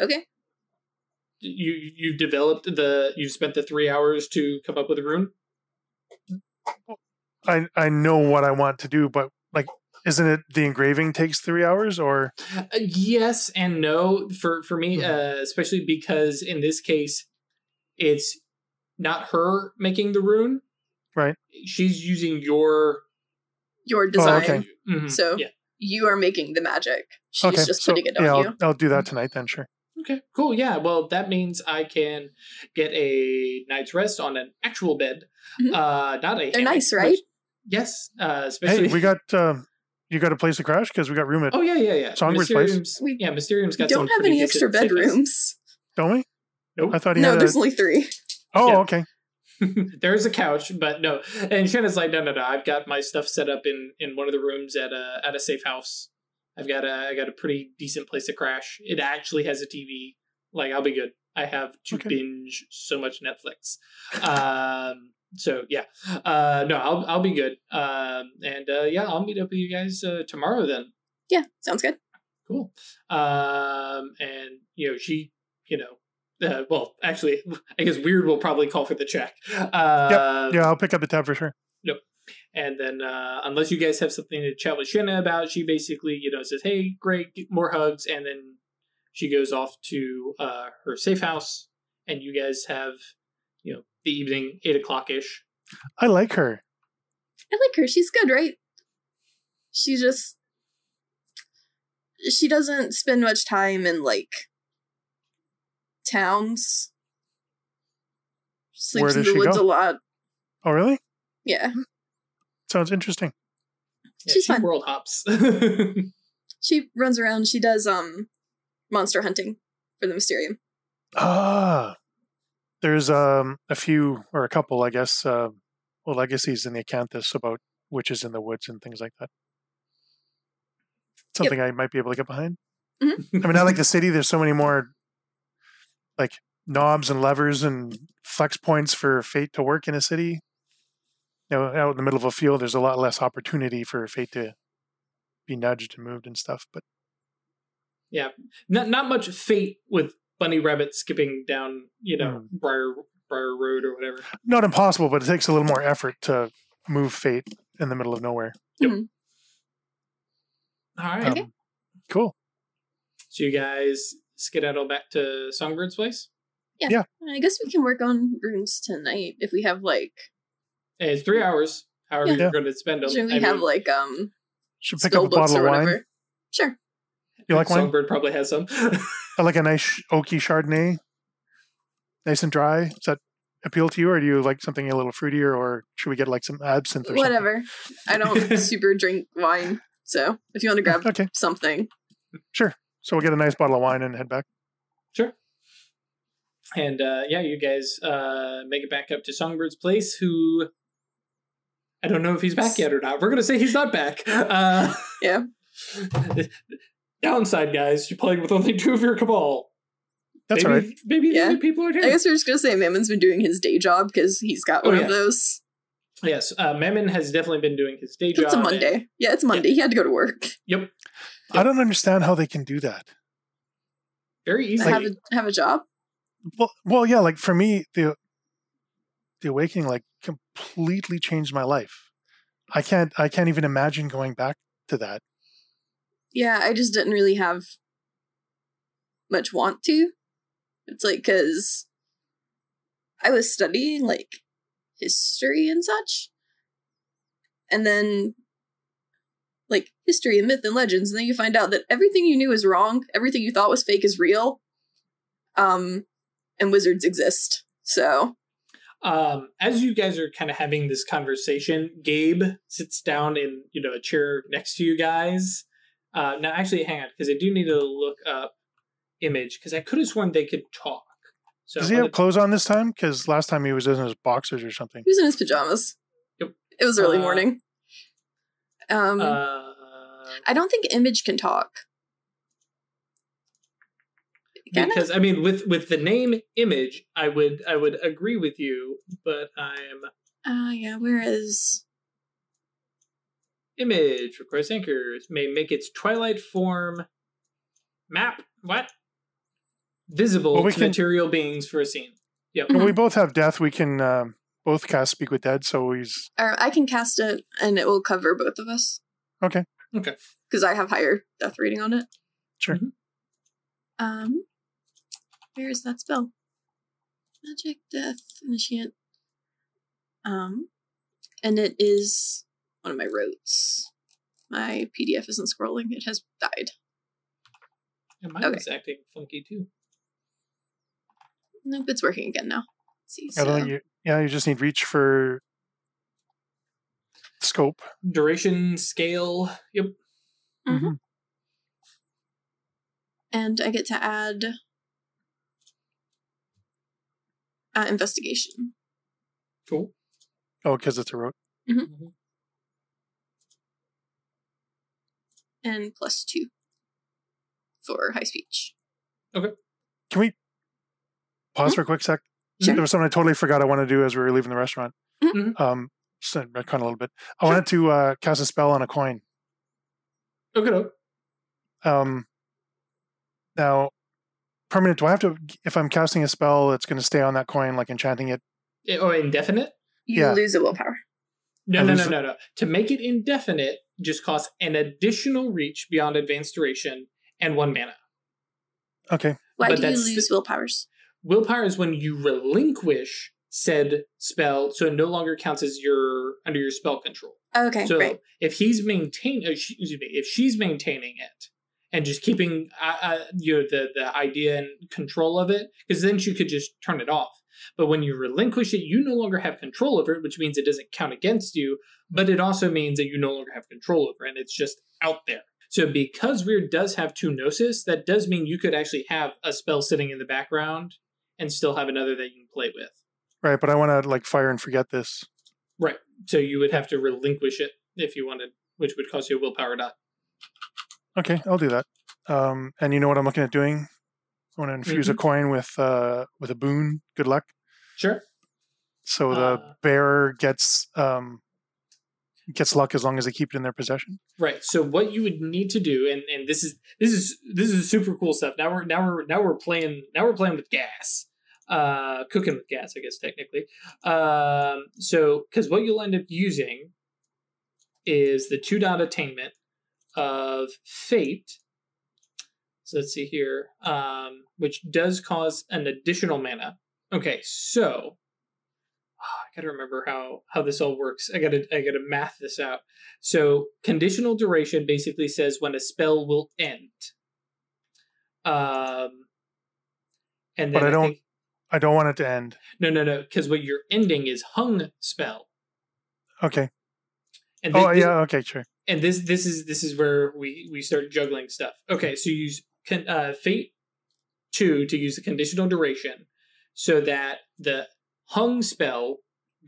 Okay. You you've developed the you've spent the three hours to come up with a rune? I I know what I want to do, but like, isn't it the engraving takes three hours or? Uh, yes and no for for me, mm-hmm. uh, especially because in this case, it's not her making the rune, right? She's using your your design. Oh, okay. Mm-hmm. So yeah. you are making the magic. She's okay. just so, putting it on yeah, I'll, you. I'll do that tonight then. Sure. Okay, cool. Yeah, well, that means I can get a night's rest on an actual bed. Mm-hmm. Uh, not a. They're nice, right? Which, yes. Uh, especially hey, we got. Um, you got a place to crash because we got room at. Oh yeah, yeah, yeah. Songbird's place. We, yeah, Mysterium's got. We don't some have any extra bedrooms. Don't we? Nope. I thought he no. Had there's a, only three. Oh, yeah. Okay. There's a couch, but no. And Shanna's like, no, no, no. I've got my stuff set up in, in one of the rooms at a at a safe house. I've got a I got a pretty decent place to crash. It actually has a T V. Like, I'll be good. I have to okay. binge so much Netflix. Um, so yeah, uh, no, I'll I'll be good. Um, and uh, yeah, I'll meet up with you guys uh, tomorrow then. Yeah, sounds good. Cool. Um, and you know she, you know, uh, well, actually, I guess Weird will probably call for the check. Uh, yep. Yeah, I'll pick up the tab for sure. Yep. And then uh, unless you guys have something to chat with Shanna about, she basically, you know, says, hey, great, get more hugs. And then she goes off to uh, her safe house. And you guys have, you know, the evening, eight o'clock-ish. I like her. I like her. She's good, right? She just, she doesn't spend much time in, like, towns. Sleeps in the woods a lot. Oh, really? Yeah. Sounds interesting. Yeah, she's she fun. World hops. She runs around. She does um, monster hunting for the Mysterium. Ah, there's um a few or a couple, I guess, uh, well, legacies in the Acanthus about witches in the woods and things like that. Something yep. I might be able to get behind. Mm-hmm. I mean, I like the city. There's so many more, like, knobs and levers and flex points for fate to work in a city. You know, out in the middle of a field, there's a lot less opportunity for fate to be nudged and moved and stuff. But yeah, not not much fate with bunny rabbit skipping down, you know, mm. Briar Briar Road or whatever. Not impossible, but it takes a little more effort to move fate in the middle of nowhere. Yep. Mm-hmm. All right. Um, okay. Cool. So you guys skedaddle back to Songbird's place? Yeah. yeah. I guess we can work on runes tonight if we have, like... Hey, it's three hours. However yeah. you're going to spend them. Should we I have mean, like um? Should pick up a bottle of wine. Sure. You like wine? Songbird probably has some. I like a nice oaky Chardonnay, nice and dry. Does that appeal to you, or do you like something a little fruitier, or should we get like some absinthe or whatever? Something? I don't super drink wine, so if you want to grab okay. something, sure. So we'll get a nice bottle of wine and head back. Sure. And uh, yeah, you guys uh, make it back up to Songbird's place, who. I don't know if he's back yet or not. We're going to say he's not back. Uh, yeah. Downside, guys. You're playing with only two of your cabal. That's maybe, all right. Maybe yeah. the other people are here. I guess we're just going to say Mammon's been doing his day job because he's got one oh, yeah. of those. Yes. Uh, Mammon has definitely been doing his day it's job. It's a Monday. And, yeah, it's Monday. Yeah. He had to go to work. Yep. yep. I don't understand how they can do that. Very easily. Have a, have a job? Well, well, yeah. Like, for me, the... The Awakening, like, completely changed my life. I can't I can't even imagine going back to that. Yeah, I just didn't really have much want to. It's like, because I was studying, like, history and such. And then, like, history and myth and legends. And then you find out that everything you knew is wrong. Everything you thought was fake is real. Um, and wizards exist. So... Um, as you guys are kind of having this conversation, Gabe sits down in, you know, a chair next to you guys. Uh, now, actually, hang on, because I do need to look up image, because I could have sworn they could talk. So does he have clothes on this time? Because last time he was in his boxers or something. He was in his pajamas. Yep. It was early uh, morning. Um, uh, I don't think Image can talk. Can because it? I mean, with with the name Image, I would I would agree with you, but I'm. Oh uh, yeah, where is? Image requires anchors may make its twilight form map what visible well, we to can... material beings for a scene. Yeah, mm-hmm. Well, we both have death. We can um, both cast Speak with Dead, so he's. Or I can cast it, and it will cover both of us. Okay. Okay. Because I have higher death rating on it. Sure. Mm-hmm. Um, where is that spell? Magic Death Initiate. Um, and it is one of my rotes. My P D F isn't scrolling; it has died. And mine okay. is acting funky too. Nope, it's working again now. Let's see, so. I you, yeah, you just need reach for scope, duration, scale. Yep. Mm-hmm. And I get to add uh, investigation. Cool. Oh, because it's a rote. Mm-hmm. Mm-hmm. And plus two for high speech. Okay. Can we pause mm-hmm. for a quick sec? Sure. There was something I totally forgot I wanted to do as we were leaving the restaurant. Mm-hmm. Um, just retcon a little bit. I sure. wanted to uh, cast a spell on a coin. Okay. Um. Now, permanent. Do I have to? If I'm casting a spell, it's going to stay on that coin, like enchanting it. Or indefinite? You yeah. lose a willpower. No, no, no, no, no. To make it indefinite just costs an additional reach beyond advanced duration and one mana. Okay. Why but do you lose th- willpowers? Willpower is when you relinquish said spell, so it no longer counts as your under your spell control. Okay, so right. if he's maintain, excuse me, if she's maintaining it and just keeping uh, uh, you know, the the idea and control of it, because then she could just turn it off. But when you relinquish it, you no longer have control over it, which means it doesn't count against you, but it also means that you no longer have control over it, and it's just out there. So because Weird does have two Gnosis, that does mean you could actually have a spell sitting in the background and still have another that you can play with. Right, but I want to, like, fire and forget this. Right, so you would have to relinquish it if you wanted, which would cost you a willpower dot. Okay, I'll do that. Um, and you know what I'm looking at doing? I want to infuse mm-hmm. a coin with uh, with a boon. Good luck. Sure. So the uh, bearer gets um, gets luck as long as they keep it in their possession. Right. So what you would need to do, and, and this is this is this is super cool stuff. Now we're now we're now we're playing now we're playing with gas, uh, cooking with gas, I guess technically. Um, so because what you'll end up using is the two dot attainment of fate. So let's see here, um, which does cause an additional mana. Okay, so oh, I gotta remember how, how this all works. I gotta I gotta math this out. So conditional duration basically says when a spell will end. Um, and then but I, I don't think, I don't want it to end. No, no, no, because what you're ending is hung spell. Okay. And oh this, yeah, okay, sure. And this this is this is where we we start juggling stuff. Okay, so you use con, uh, fate two to use the conditional duration, so that the hung spell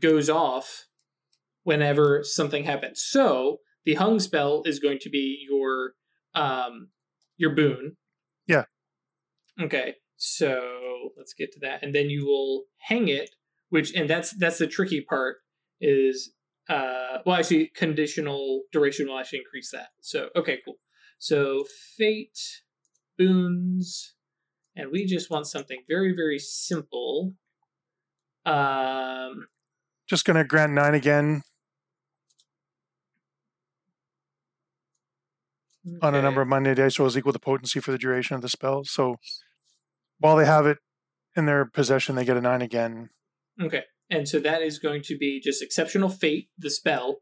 goes off whenever something happens. So the hung spell is going to be your um, your boon. Yeah. Okay, so let's get to that, and then you will hang it. Which and that's that's the tricky part is. Uh, well, actually, conditional duration will actually increase that. So, okay, cool. So, fate, boons, and we just want something very, very simple. Um, just going to grant nine again okay. on a number of Monday days, so it's equal to potency for the duration of the spell. So, while they have it in their possession, they get a nine again. Okay. And so that is going to be just exceptional fate, the spell.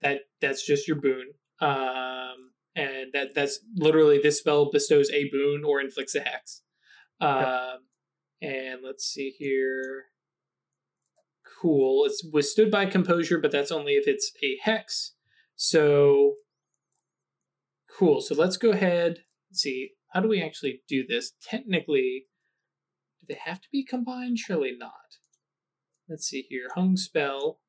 That that's just your boon. Um, and that that's literally this spell bestows a boon or inflicts a hex. Um, yeah. And let's see here. Cool. It's withstood by composure, but that's only if it's a hex. So cool. So let's go ahead. Let's see. How do we actually do this? Technically, do they have to be combined? Surely not. Let's see here. Hung spell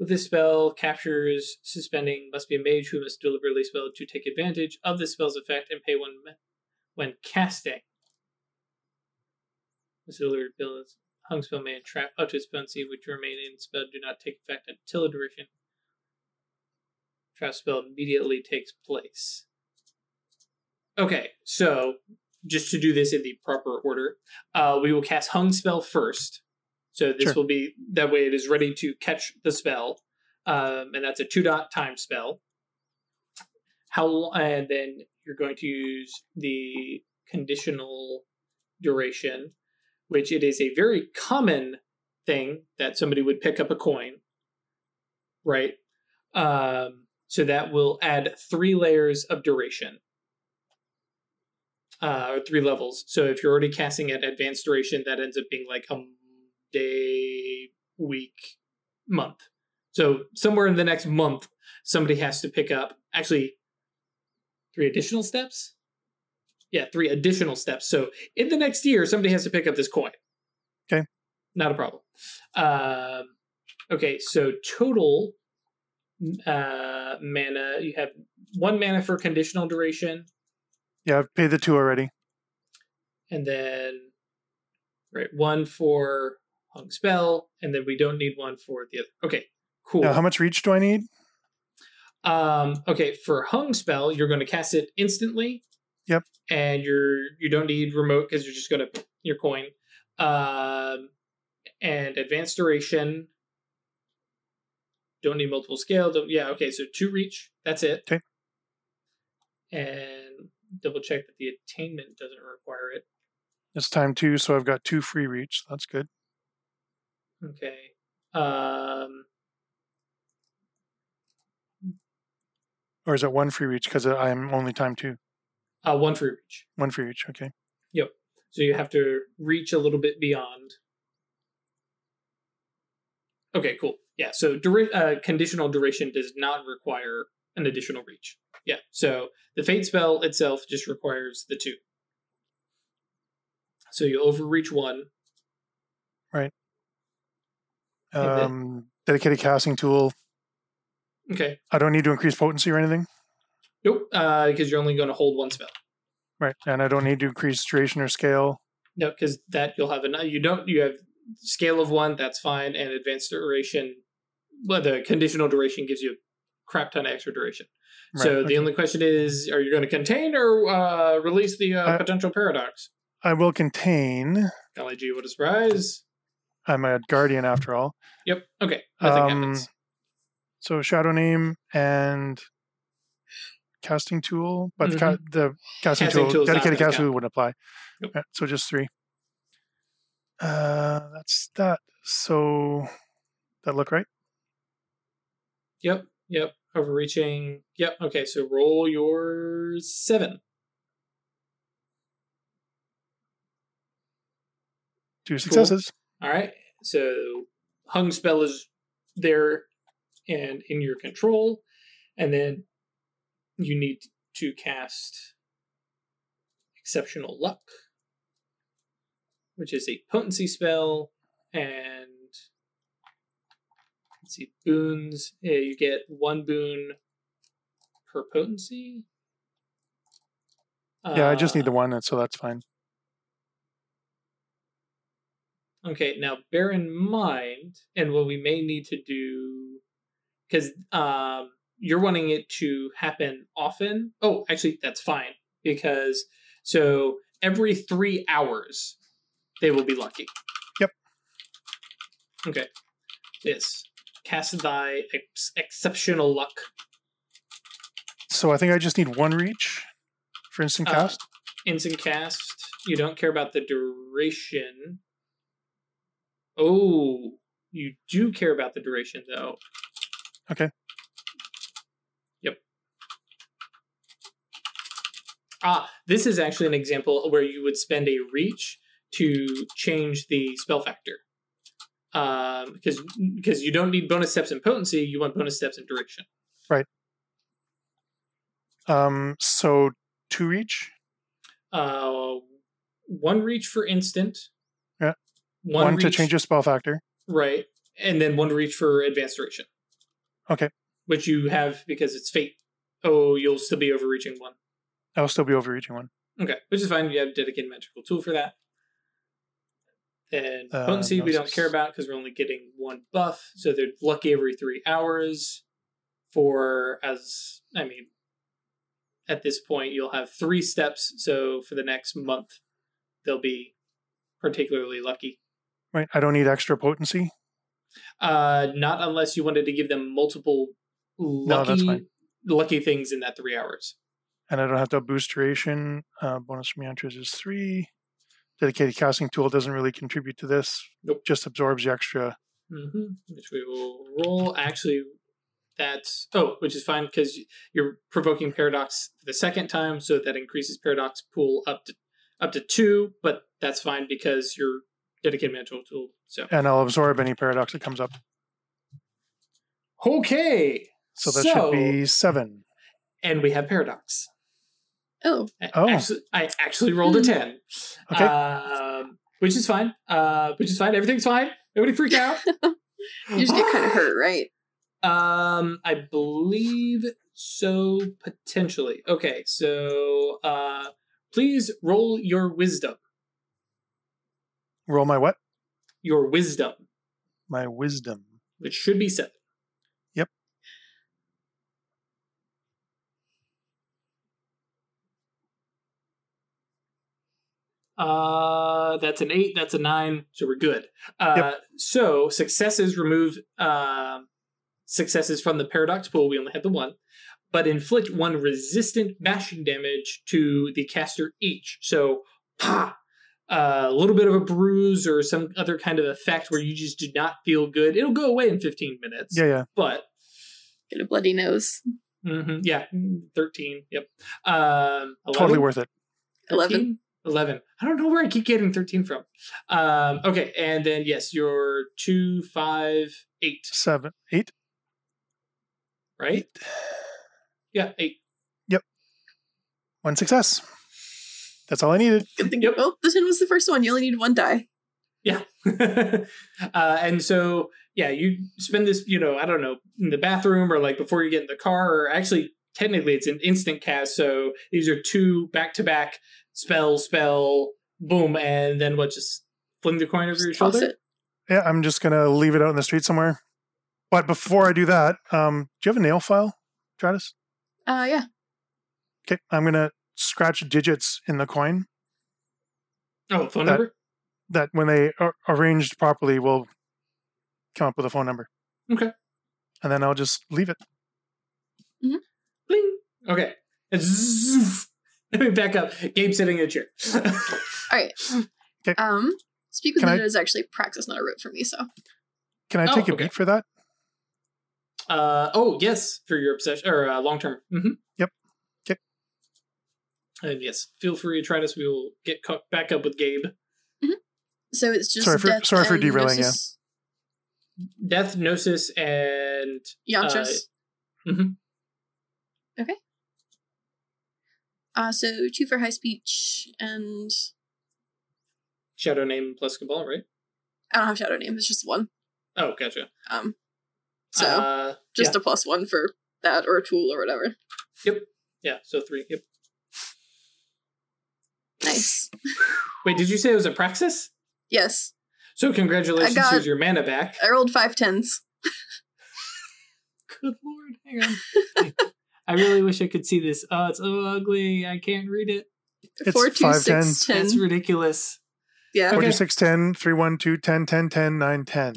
With this spell, captures suspending must be a mage who must deliberately spell to take advantage of the spell's effect and pay one when casting. This delivered ability, hung spell may entrap up to its potency, which remain in spell do not take effect until a duration. Trap spell immediately takes place. Okay, so just to do this in the proper order, uh, we will cast hung spell first. So this sure. will be, that way it is ready to catch the spell. Um, and that's a two dot time spell. How, and then you're going to use the conditional duration, which it is a very common thing that somebody would pick up a coin, right? Um, so that will add three layers of duration. Uh, or three levels. So if you're already casting at advanced duration, that ends up being like a day, week, month. So somewhere in the next month, somebody has to pick up actually three additional steps. Yeah, three additional steps. So in the next year, somebody has to pick up this coin. Okay. Not a problem. Um, okay, so total uh, mana, you have one mana for conditional duration. Yeah, I've paid the two already. And then, right, one for hung spell, and then we don't need one for the other. Okay, cool. Now, how much reach do I need? Um, okay, for hung spell, you're going to cast it instantly. Yep. And you're you don't need remote because you're just going to your coin. Um, and advanced duration. Don't need multiple scale. Don't, yeah. Okay. So two reach. That's it. Okay. And double check that the attainment doesn't require it. It's time two, so I've got two free reach. That's good. Okay. Um. Or is it one free reach because I'm only time two? Uh, one free reach. One free reach, okay. Yep. So you have to reach a little bit beyond. Okay, cool. Yeah, so dura- uh, conditional duration does not require an additional reach. Yeah, so the fate spell itself just requires the two. So you overreach one. Right. Um, dedicated casting tool. Okay. I don't need to increase potency or anything? Nope, uh, because you're only going to hold one spell. Right, and I don't need to increase duration or scale. No, because that you'll have enough. You don't. You have scale of one. That's fine, and advanced duration. Well, the conditional duration gives you a crap ton of extra duration. Right, so okay. The only question is: are you going to contain or uh, release the uh, I, potential paradox? I will contain. Golly gee, what a surprise! I'm a guardian after all. Yep. Okay. Nothing um, happens. So shadow name and casting tool, but mm-hmm. the, ca- the casting, casting tool, dedicated casting tool wouldn't apply. Nope. Right, so just three. Uh, that's that. So that look right? Yep. Yep. Overreaching. Yep. Okay. So roll your seven. Two successes. Cool. All right. So hung spell is there and in your control. And then you need to cast Exceptional Luck, which is a potency spell, and let's see, boons. Yeah, you get one boon per potency. Yeah, uh, I just need the one, so that's fine. Okay, now bear in mind, and what we may need to do, because um, you're wanting it to happen often. Oh, actually, that's fine. Because, so every three hours, they will be lucky. Yep. Okay. This. Cast thy ex- exceptional luck. So I think I just need one reach for instant uh, cast? Instant cast. You don't care about the duration. Oh, you do care about the duration, though. Okay. Ah, this is actually an example where you would spend a reach to change the spell factor. Um, because because you don't need bonus steps in potency, you want bonus steps in duration. Right. Um, so two reach? Uh, one reach for instant. Yeah. One, one reach, to change your spell factor. Right. And then one reach for advanced duration. Okay. Which you have because it's fate. Oh, you'll still be overreaching one. I'll still be overreaching one. Okay, which is fine. You have a dedicated magical tool for that. And potency uh, we don't care about because we're only getting one buff. So they're lucky every three hours for, as, I mean, at this point, you'll have three steps. So for the next month, they'll be particularly lucky. Right. I don't need extra potency? Uh, not unless you wanted to give them multiple lucky, no, that's fine. lucky things in that three hours. And I don't have to boost duration. Uh, bonus from Yantos is three. Dedicated casting tool doesn't really contribute to this. Nope. Just absorbs the extra. Mm-hmm. Which we will roll. Actually, that's... Oh, which is fine because you're provoking Paradox for the second time, so that increases Paradox pool up to up to two, but that's fine because you're dedicated magical tool. So. And I'll absorb any Paradox that comes up. Okay. So that so, should be seven. And we have Paradox. Oh, I, oh. Actually, I actually rolled a ten, okay. uh, which is fine. Uh, which is fine. Everything's fine. Nobody freak out. You just get kind of hurt, right? Um, I believe so. Potentially. Okay. So, uh, please roll your wisdom. Roll my what? Your wisdom. My wisdom. Which should be seven. Uh, that's an eight, that's a nine, so we're good. Uh, yep. So successes remove uh, successes from the Paradox pool. We only had the one, but inflict one resistant bashing damage to the caster each. So ah, uh, a little bit of a bruise or some other kind of effect where you just do not feel good. It'll go away in fifteen minutes. Yeah, yeah. But get a bloody nose. Mm-hmm, yeah, thirteen. Yep. Um, eleven, totally worth it. eleven. eleven. I don't know where I keep getting thirteen from. Um, okay, and then, yes, your two, five, eight. seven, eight. Right? Eight. Yeah, eight. Yep. One success. That's all I needed. Good thing. Yep. Well, the ten was the first one. You only need one die. Yeah. uh, and so, yeah, you spend this, you know, I don't know, in the bathroom or, like, before you get in the car. Or actually, technically, it's an instant cast, so these are two back-to-back spell, spell, boom, and then what, just fling the coin over just your shoulder? It. Yeah, I'm just going to leave it out in the street somewhere. But before I do that, um, do you have a nail file, Travis? Uh, yeah. Okay, I'm going to scratch digits in the coin. Oh, phone that, number? That when they are arranged properly will come up with a phone number. Okay. And then I'll just leave it. Mm-hmm. Bling. Okay. Zoof. Let me back up. Gabe's sitting in a chair. All right. Okay. Um, speak with Nita is actually practice, not a root for me, so. Can I oh, take a okay. beat for that? Uh Oh, yes. For your obsession, or uh, long-term. Mm-hmm. Yep. Okay. And yes, feel free to try this. We will get co- back up with Gabe. Mm-hmm. So it's just Sorry for, death sorry for derailing, Gnosis. Yeah. Death, Gnosis, and... Yantos. Uh, mm-hmm. Okay. Uh, so two for high speech and shadow name plus cabal, right? I don't have shadow name; it's just one. Oh, gotcha. Um, so uh, just yeah. a plus one for that, or a tool, or whatever. Yep. Yeah. So three. Yep. Nice. Wait, did you say it was a praxis? Yes. So congratulations! Got, here's your mana back. I rolled five tens. Good lord! Hang on. I really wish I could see this. Oh, it's so ugly. I can't read it. It's four, two, five, six, ten. ten. It's ridiculous. Yeah. Four, okay. two, six, ten, three, one, two, ten, ten, ten, nine, ten.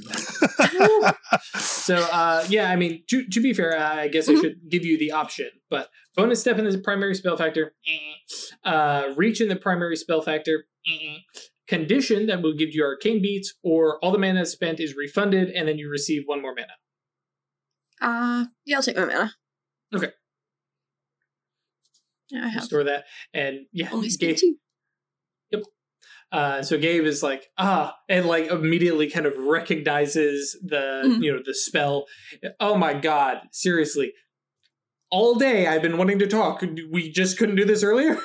So, uh, yeah, I mean, to, to be fair, I guess mm-hmm. I should give you the option. But bonus step in the primary spell factor. Eh. Uh, reach in the primary spell factor. Eh. Condition that will give you arcane beats, or all the mana spent is refunded, and then you receive one more mana. Uh, yeah, I'll take my mana. Okay. Yeah, I have. Store that. And yeah, only Gabe. Yep. Uh, so Gabe is like, ah, and like immediately kind of recognizes the, mm-hmm. you know, the spell. Oh my God. Seriously. All day I've been wanting to talk. We just couldn't do this earlier.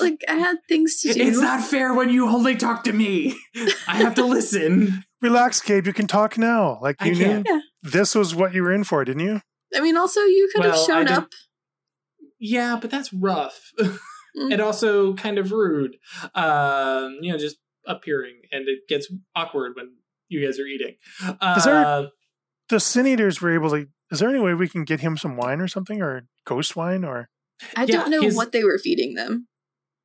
Like I had things to do. It's not fair when you only talk to me. I have to listen. Relax, Gabe. You can talk now. Like you I knew. Yeah. this was what you were in for, didn't you? I mean, also, you could well, have shown up. Yeah, but that's rough. Mm-hmm. And also kind of rude. Um, you know, just appearing. And it gets awkward when you guys are eating. Uh, is there, the Sin Eaters were able to... Is there any way we can get him some wine or something? Or ghost wine? Or I yeah, don't know his, what they were feeding them.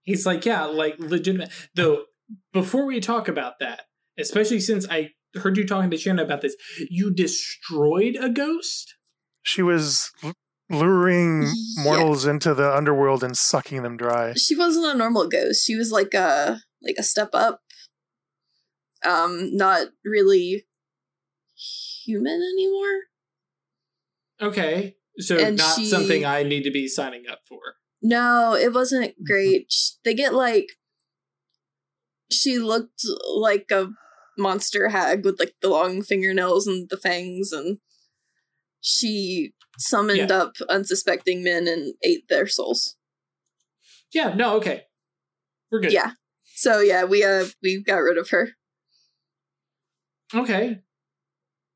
He's like, yeah, like legitimate. Though, before we talk about that, especially since I heard you talking to Shanna about this, you destroyed a ghost? She was... luring yeah. mortals into the underworld and sucking them dry. She wasn't a normal ghost. She was like a like a step up. Um, not really human anymore. Okay. So and not she, something I need to be signing up for. No, it wasn't great. They get like she looked like a monster hag with like the long fingernails and the fangs, and she summoned yeah. up unsuspecting men and ate their souls. Yeah, no, okay. We're good. Yeah. So yeah, we uh we got rid of her. Okay.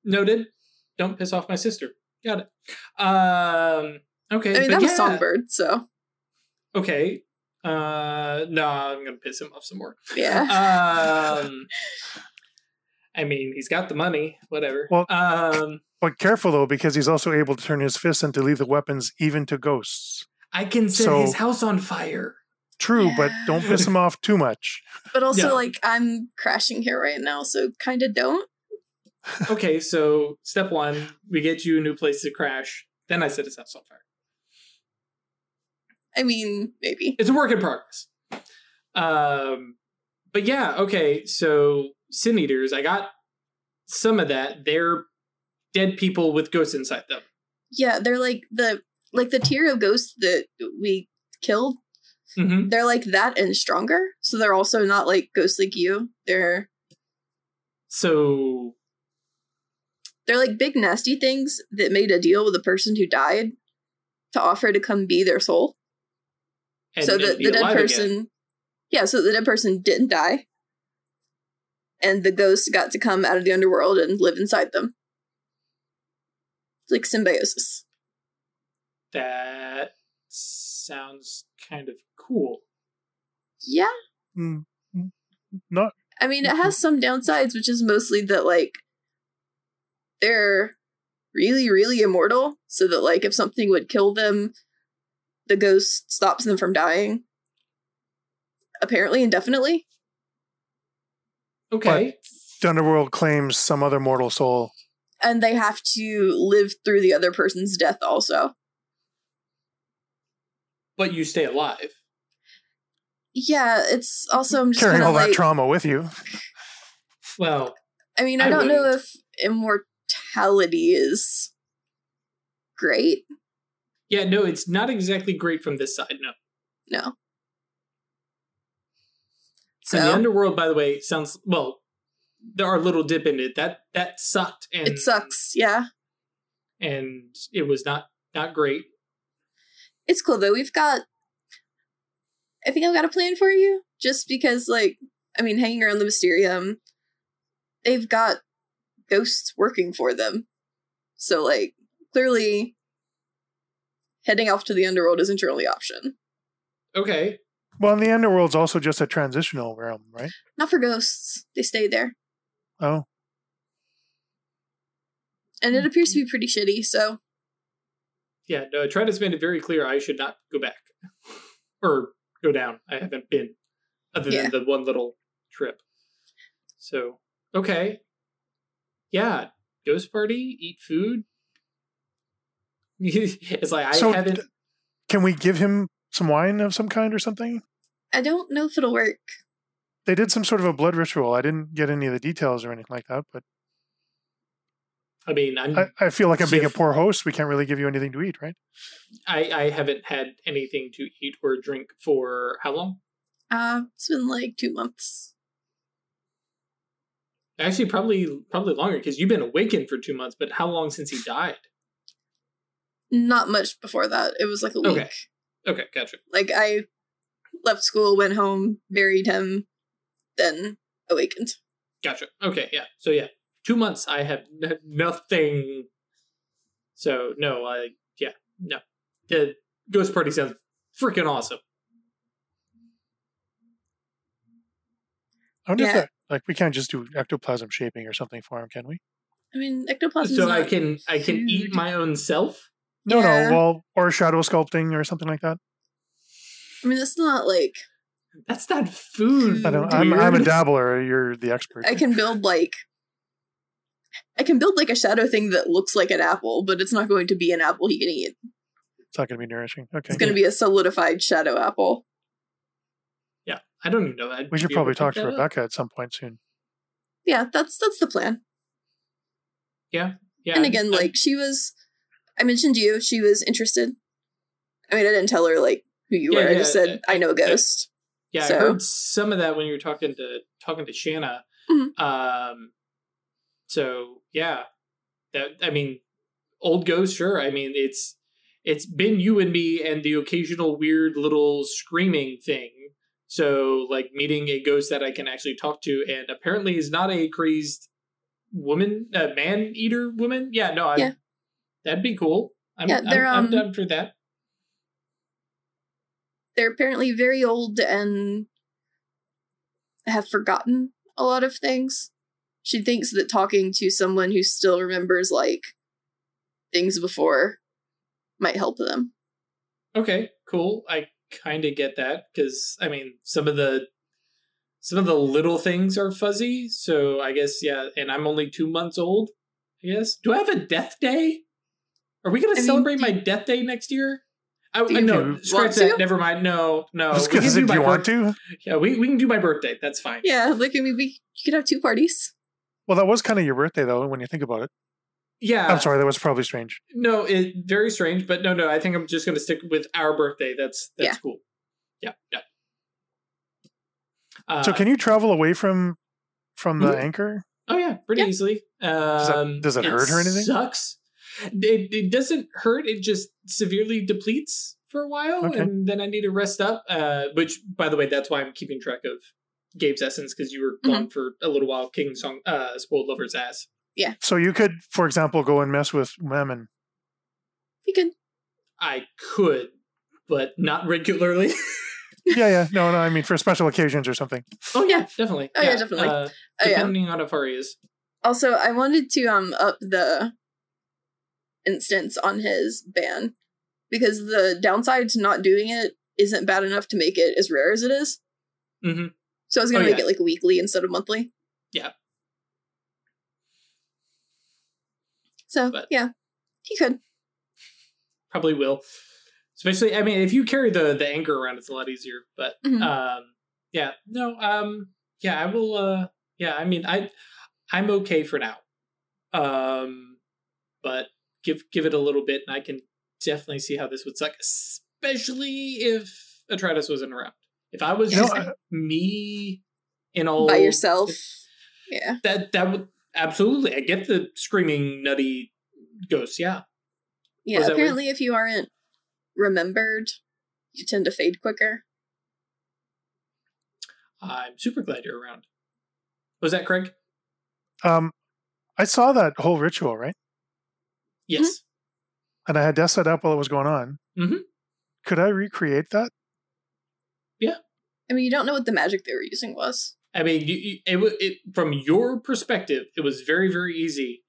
Noted. Don't piss off my sister. Got it. Um okay. I mean, that was yeah. Songbird, so. Okay. Uh no, I'm gonna piss him off some more. Yeah. Um I mean, he's got the money, whatever. Well, um But careful, though, because he's also able to turn his fists into lethal weapons, even to ghosts. I can set so, his house on fire. True, yeah. But don't piss him off too much. But also, no. like, I'm crashing here right now, so kind of don't. Okay, so step one, we get you a new place to crash. Then I set his house on fire. I mean, maybe. It's a work in progress. Um, but yeah, okay, so Sin Eaters, I got some of that. They're dead people with ghosts inside them. Yeah, they're like the like the tier of ghosts that we killed. Mm-hmm. They're like that and stronger. So they're also not like ghosts like you. They're so they're like big nasty things that made a deal with the person who died to offer to come be their soul. And so the, the dead person, again. yeah, so the dead person didn't die, and the ghost got to come out of the underworld and live inside them. Like symbiosis. That sounds kind of cool. Yeah. Mm, not. I mean, it has some downsides, which is mostly that like they're really, really immortal. So that like if something would kill them, the ghost stops them from dying. Apparently, indefinitely. Okay. But Underworld claims some other mortal soul. And they have to live through the other person's death also. But you stay alive. Yeah, it's also... I'm just carrying all like, that trauma with you. Well... I mean, I, I don't wouldn't. know if immortality is great. Yeah, no, it's not exactly great from this side, no. No. So and the underworld, by the way, sounds... Well... There are little dip in it. That that sucked. And, it sucks, yeah. And it was not, not great. It's cool, though. We've got... I think I've got a plan for you. Just because, like... I mean, hanging around the Mysterium, they've got ghosts working for them. So, like, clearly, heading off to the Underworld isn't your only option. Okay. Well, and the Underworld's also just a transitional realm, right? Not for ghosts. They stay there. Oh. And it appears to be pretty shitty, so. Yeah, no, Atratus made it very clear I should not go back. Or go down. I haven't been. Other yeah. than the one little trip. So, okay. Yeah, ghost party, eat food. It's like, I so haven't. Can we give him some wine of some kind or something? I don't know if it'll work. They did some sort of a blood ritual. I didn't get any of the details or anything like that, but I mean, I'm I, I feel like I'm being a poor host. We can't really give you anything to eat, right? I, I haven't had anything to eat or drink for how long? Uh, it's been like two months. Actually, probably probably longer because you've been awakened for two months. But how long since he died? Not much before that. It was like a week. Okay, okay, gotcha. Like I left school, went home, buried him. Then awakened. Gotcha. Okay, yeah. So yeah, two months I have n nothing. So no, I yeah no. The ghost party sounds freaking awesome. I wonder yeah. if that, like, we can't just do ectoplasm shaping or something for him, can we? I mean, ectoplasm. So I can I can eat my own self. No, yeah. no, well, or shadow sculpting or something like that. I mean, that's not like. That's not food. I don't, I'm, I'm a dabbler. You're the expert. I can build like. I can build like a shadow thing that looks like an apple, but it's not going to be an apple he can eat. It's not going to be nourishing. Okay. It's going to be a solidified shadow apple. Yeah, I don't even know that. We should probably talk to Rebecca at some point soon. Yeah, that's that's the plan. Yeah, yeah. And again, like she was, I mentioned to you, she was interested. I mean, I didn't tell her like who you were. I just said I know a ghost. Yeah, so. I heard some of that when you were talking to talking to Shanna. Mm-hmm. Um, so yeah, that I mean, old ghost, sure. I mean, it's it's been you and me and the occasional weird little screaming thing. So like meeting a ghost that I can actually talk to, and apparently is not a crazed woman, a man eater woman. Yeah, no, yeah. I that'd be cool. I'm yeah, I'm, um... I'm done for that. They're apparently very old and have forgotten a lot of things. She thinks that talking to someone who still remembers, like, things before might help them. Okay, cool. I kind of get that, because, I mean, some of the some of the little things are fuzzy, so I guess, yeah, and I'm only two months old, I guess. Do I have a death day? Are we going to celebrate mean, my death day next year? I, I no, scratch that. To? Never mind. No, no. We can do, do you want to? Yeah, we, we can do my birthday. That's fine. Yeah, like, I mean, we you could have two parties. Well, that was kind of your birthday, though, when you think about it. Yeah. I'm sorry, that was probably strange. No, it very strange, but no, no, I think I'm just going to stick with our birthday. That's that's yeah. cool. Yeah, yeah. Uh, so can you travel away from from the mm-hmm. anchor? Oh, yeah, pretty yeah. easily. Um, does that, does that it hurt or anything? Sucks. It, it doesn't hurt, it just severely depletes for a while, okay. and then I need to rest up, uh, which, by the way, that's why I'm keeping track of Gabe's essence, because you were gone mm-hmm. for a little while, King Song, uh, Spoiled Lover's ass. Yeah. So you could, for example, go and mess with Mammon. You could. I could, but not regularly. yeah, yeah. No, no, I mean for special occasions or something. Oh, yeah, definitely. Oh, yeah, yeah definitely. Uh, oh, depending yeah. on how far he is. Also, I wanted to um up the... instance on his ban, because the downside to not doing it isn't bad enough to make it as rare as it is. Mm-hmm. So I was going to oh, make yeah. it like weekly instead of monthly. Yeah. So but yeah, he could. Probably will. Especially, I mean, if you carry the the anchor around, it's a lot easier. But mm-hmm. um, yeah, no, um, yeah, I will. Uh, yeah, I mean, I I'm okay for now, um, but. Give give it a little bit, and I can definitely see how this would suck, especially if Atratus wasn't around. If I was just no, I, me and all by yourself, if, yeah, that that would absolutely. I get the screaming nutty ghosts. Yeah, yeah. Apparently, if you aren't remembered, you tend to fade quicker. I'm super glad you're around. Was that Craig? Um, I saw that whole ritual, right? Yes. Mm-hmm. And I had death set up while it was going on. Mm-hmm. Could I recreate that? Yeah. I mean, you don't know what the magic they were using was. I mean, you, you, it, it, from your perspective, it was very, very easy.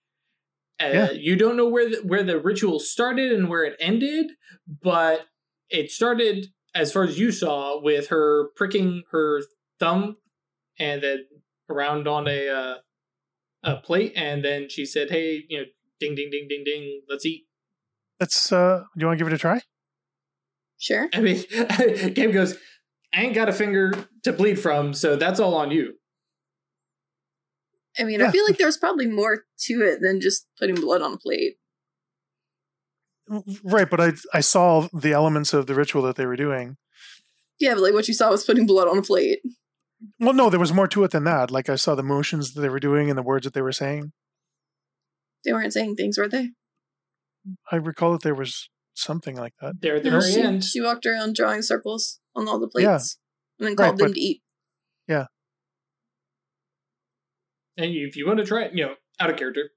Uh, yeah. You don't know where the, where the ritual started and where it ended, but it started, as far as you saw, with her pricking her thumb and then around on a, uh, a plate. And then she said, hey, you know, ding, ding, ding, ding, ding. Let's eat. Let's, uh, do you want to give it a try? Sure. I mean, Gabe goes, I ain't got a finger to bleed from, so that's all on you. I mean, yeah. I feel like there's probably more to it than just putting blood on a plate. Right, but I I saw the elements of the ritual that they were doing. Yeah, but like what you saw was putting blood on a plate. Well, no, there was more to it than that. Like I saw the motions that they were doing and the words that they were saying. They weren't saying things, were they? I recall that there was something like that. There, there. No, she, end. she walked around drawing circles on all the plates, yeah. and then called right, them but, to eat. Yeah. And if you want to try it, you know, out of character.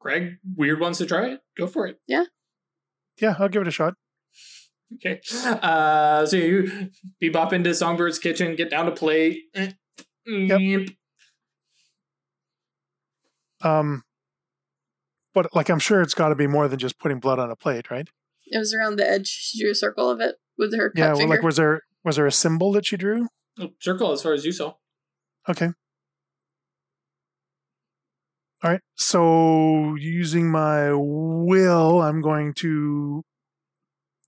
Greg, weird wants to try it. Go for it. Yeah. Yeah, I'll give it a shot. Okay. Uh, so you bebop into Songbird's kitchen, get down to play. Yep. Um, but, like, I'm sure it's got to be more than just putting blood on a plate, right? It was around the edge. She drew a circle of it with her cut yeah, well, finger. Yeah, like, was there, was there a symbol that she drew? A circle, as far as you saw. Okay. All right, so using my will, I'm going to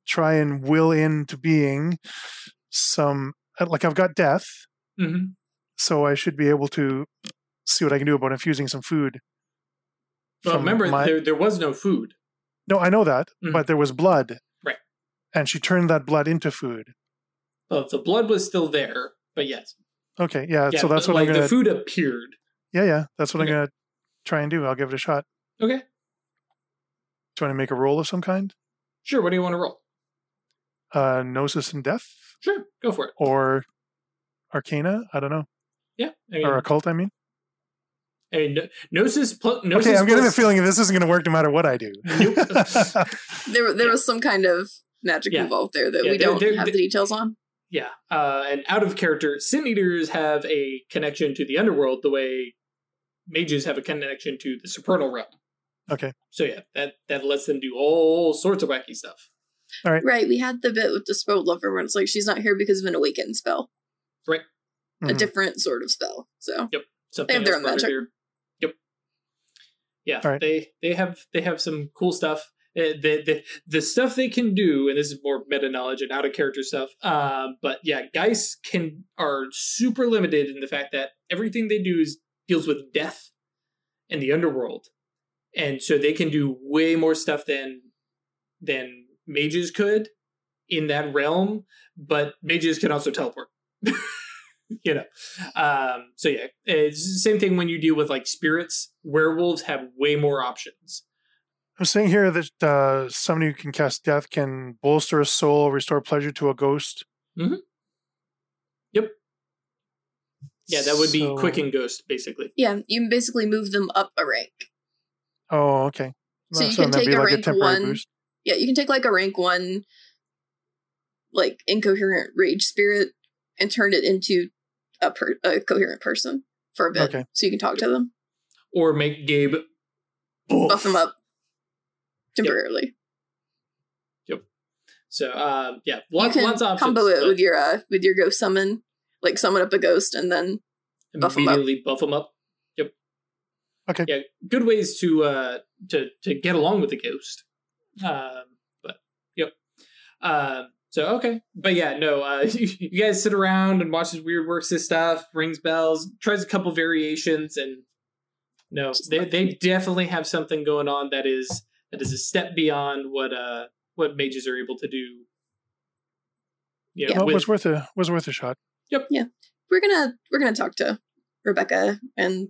try and will into being some... Like, I've got death, mm-hmm. so I should be able to see what I can do about infusing some food. Well, remember, my... there, there was no food. No, I know that, mm-hmm. but there was blood. Right. And she turned that blood into food. Well, the blood was still there, but yes. Okay, yeah, yeah so that's what like I'm going to... The food appeared. Yeah, yeah, that's what okay. I'm going to... try and do. I'll give it a shot. Okay. Do you want to make a roll of some kind? Sure. What do you want to roll? Uh, Gnosis and Death? Sure. Go for it. Or Arcana? I don't know. Yeah. I mean, or Occult, I mean. I mean, Gnosis... Pl- Gnosis okay, I'm getting the feeling this isn't going to work no matter what I do. Nope. there there yeah. was some kind of magic yeah. involved there that yeah, we they're, don't they're, have they're, the details on. Yeah. Uh, and out of character, Sin Eaters have a connection to the underworld the way... mages have a connection to the supernal realm. Okay. So yeah, that, that lets them do all sorts of wacky stuff. All right. Right. We had the bit with the spell lover where it's like, she's not here because of an awakened spell. Right. Mm-hmm. A different sort of spell. So yep. Something they have their own magic. Your, yep. Yeah. Right. They, they have, they have some cool stuff. The, the, the stuff they can do, and this is more meta knowledge and out of character stuff. Uh, but yeah, Geist can, are super limited in the fact that everything they do is, deals with death and the underworld. And so they can do way more stuff than than mages could in that realm, but mages can also teleport. you know. Um, so yeah, it's the same thing when you deal with like spirits. Werewolves have way more options. I'm saying here that uh, somebody who can cast death can bolster a soul, restore pleasure to a ghost. Mm-hmm. Yep. Yeah, that would be so, Quicken Ghost, basically. Yeah, you can basically move them up a rank. Oh, okay. Well, so you so can take a like rank a one. Boost. Yeah, you can take like a rank one, like incoherent rage spirit, and turn it into a, per- a coherent person for a bit. Okay. So you can talk to them, or make Gabe buff, buff them up temporarily. Yep. yep. So, uh, yeah, lots, you can lots of options. Combo it but... with your uh, with your ghost summon. Like summon up a ghost and then buff immediately them up. buff them up. Yep. Okay. Yeah, good ways to uh, to to get along with the ghost. Um, but yep. Uh, so okay, but yeah, no. Uh, you, you guys sit around and watch this weird works this stuff. Rings bells. Tries a couple variations and no, they they definitely have something going on that is that is a step beyond what uh what mages are able to do. You know, yeah, well, it was worth a was worth a shot. Yep. Yeah. We're gonna we're gonna talk to Rebecca and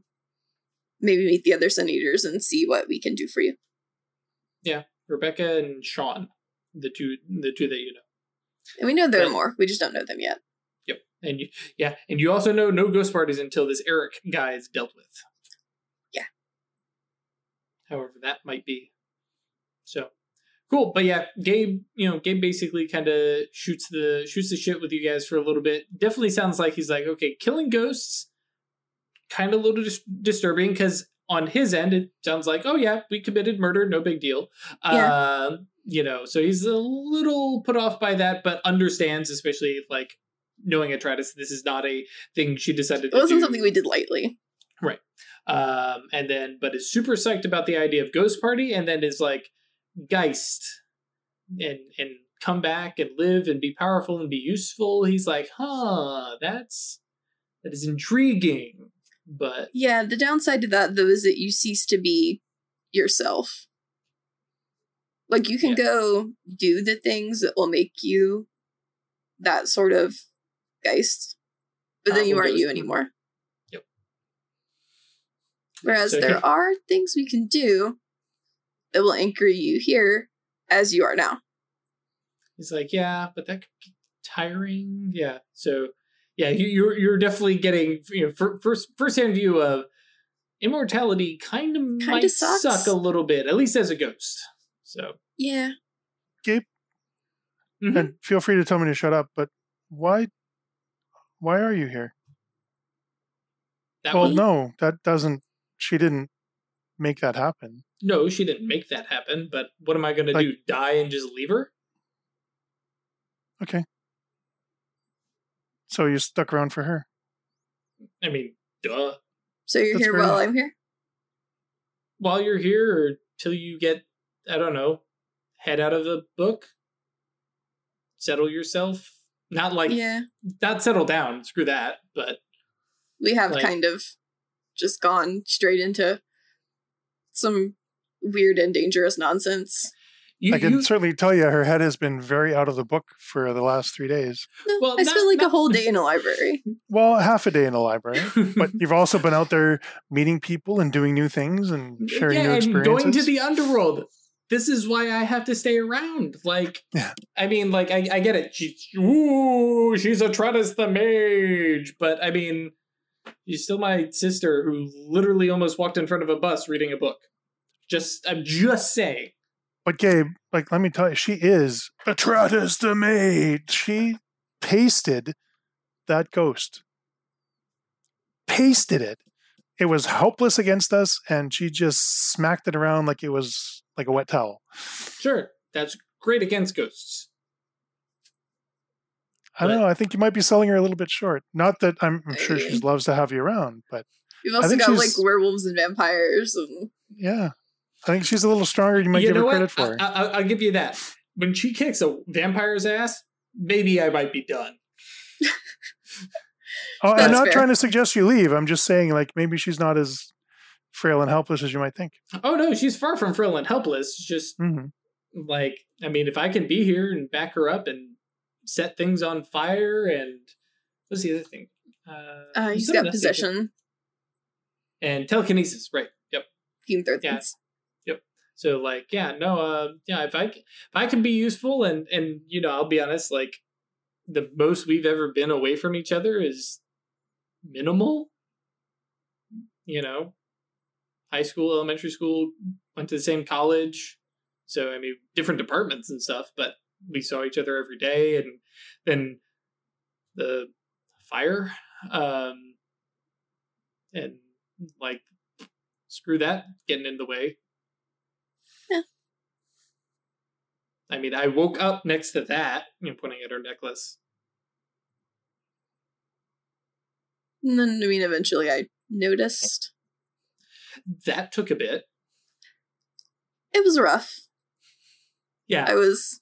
maybe meet the other Sun Eaters and see what we can do for you. Yeah. Rebecca and Sean, the two the two that you know. And we know there but, are more. We just don't know them yet. Yep. And you, yeah, and you also know no ghost parties until this Eric guy is dealt with. Yeah. However that might be. So cool, but yeah, Gabe, you know, Gabe basically kind of shoots the shoots the shit with you guys for a little bit. Definitely sounds like he's like, okay, killing ghosts, kind of a little dis- disturbing because on his end, it sounds like, oh yeah, we committed murder, no big deal. Yeah. Uh, you know, so he's a little put off by that, but understands, especially like knowing Atratus, this is not a thing she decided to do. It wasn't something we did lightly. Right. Um, and then, but is super psyched about the idea of ghost party and then is like, Geist and and come back and live and be powerful and be useful. He's like, huh, that's that is intriguing. But yeah, the downside to that though is that you cease to be yourself. Like you can yeah. go do the things that will make you that sort of Geist, but Not then you aren't you anymore. Yep. Whereas so, there okay. are things we can do. It will anchor you here as you are now. He's like, yeah, but that could be tiring. Yeah. So yeah, you, you're, you're definitely getting, you know, first, first hand view of immortality kind of might sucks. suck a little bit, at least as a ghost. So yeah, Gabe, mm-hmm. and feel free to tell me to shut up. But why, why are you here? That well, way? no, that doesn't. She didn't make that happen. No, she didn't make that happen. But what am I going like, to do? Die and just leave her? Okay. So you stuck around for her. I mean, duh. So you're That's here while enough. I'm here? While you're here or till you get, I don't know, head out of the book? Settle yourself? Not like, yeah. not settle down, screw that, but. We have like, kind of just gone straight into some weird and dangerous nonsense. You, I can you, certainly tell you her head has been very out of the book for the last three days. No, well, I not, spent like not, a whole day in a library. Well, half a day in a library. But you've also been out there meeting people and doing new things and sharing yeah, your experiences. Yeah, and going to the underworld. This is why I have to stay around. Like, yeah. I mean, like, I, I get it. She's, ooh, she's Atratus the mage. But, I mean, she's still my sister who literally almost walked in front of a bus reading a book. Just, I'm just saying. But Gabe, like, let me tell you, she is Atratus the mage. She pasted that ghost. Pasted it. It was helpless against us, and she just smacked it around like it was like a wet towel. Sure, that's great against ghosts. I but don't know. I think you might be selling her a little bit short. Not that I'm, I'm sure she loves to have you around, but you've also got like werewolves and vampires. And yeah. I think she's a little stronger. You might you give her what? credit for. I, I, I'll give you that. When she kicks a vampire's ass, maybe I might be done. oh, I'm not fair. trying to suggest you leave. I'm just saying, like, maybe she's not as frail and helpless as you might think. Oh, no, she's far from frail and helpless. Just mm-hmm. like, I mean, if I can be here and back her up and set things on fire and what's the other thing? Uh, uh, he's got possession. And telekinesis, right. Yep. You can throw things. Yeah. So like, yeah, no, uh, yeah, if I, if I can be useful and, and, you know, I'll be honest, like the most we've ever been away from each other is minimal, you know, high school, elementary school, went to the same college. So, I mean, different departments and stuff, but we saw each other every day. And then the fire, um, and like, screw that getting in the way. I mean, I woke up next to that, you know, pointing at her necklace. And then, I mean, eventually I noticed. That took a bit. It was rough. Yeah. I was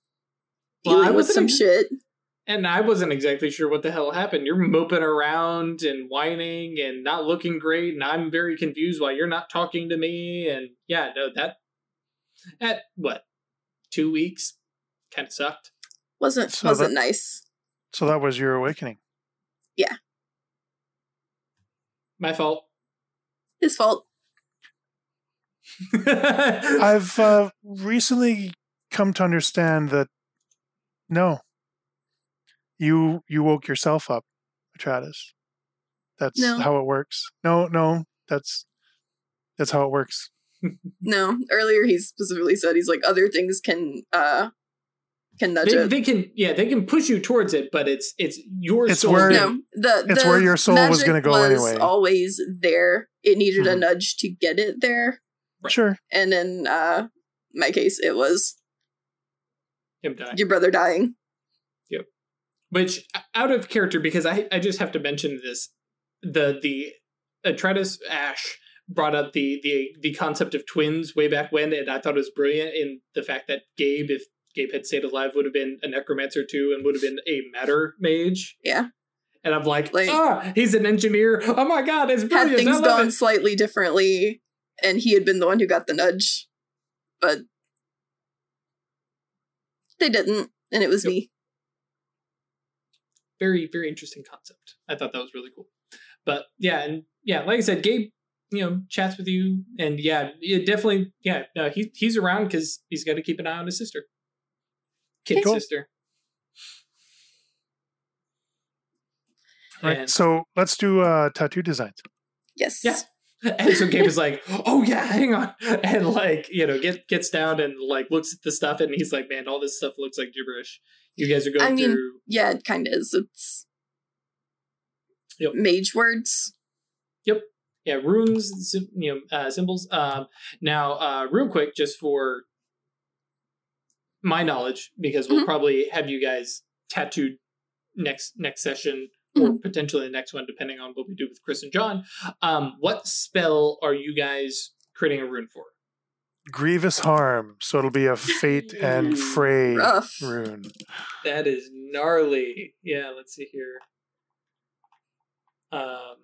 dealing well, I with some shit. And I wasn't exactly sure what the hell happened. You're moping around and whining and not looking great, and I'm very confused why you're not talking to me. And yeah, no, that, at what? Two weeks, kind of sucked. Wasn't so wasn't that, nice. So that was your awakening. Yeah. My fault. His fault. I've uh, recently come to understand that no, you you woke yourself up, Atratus. That's no. how it works. No, no, that's that's how it works. No, earlier he specifically said he's like other things can uh can nudge they, it. They can yeah, they can push you towards it, but it's it's your it's soul. Where, no, the, it's the where your soul was going to go was anyway. Always there. It needed mm-hmm. a nudge to get it there. Right. Sure. And in uh my case it was him dying. Your brother dying. Yep. Which out of character because I I just have to mention this the the Atratus Ash brought up the, the the concept of twins way back when, and I thought it was brilliant in the fact that Gabe, if Gabe had stayed alive, would have been a necromancer too and would have been a matter mage. Yeah. And I'm like, like ah, he's an engineer. Oh my god, it's brilliant. Had things gone it. slightly differently, and he had been the one who got the nudge, but they didn't, and it was yep. me. Very, very interesting concept. I thought that was really cool. But yeah, and yeah, like I said, Gabe you know, chats with you, and yeah, it definitely, yeah, no, he he's around because he's got to keep an eye on his sister, kid okay. sister. All right, so let's do uh, tattoo designs. Yes. Yeah. And so Gabe is like, oh yeah, hang on. And like, you know, get, gets down and like looks at the stuff and he's like, man, all this stuff looks like gibberish. You guys are going I mean, through. Yeah, it kind of is. It's yep. mage words. Yep. Yeah. Runes, you know, uh, symbols. Um, now, uh, real quick, just for my knowledge, because we'll mm-hmm. probably have you guys tattooed next, next session. Or potentially the next one, depending on what we do with Chris and John. Um, what spell are you guys creating a rune for? Grievous Harm. So it'll be a Fate and Fray Rough. Rune. That is gnarly. Yeah, let's see here. Um,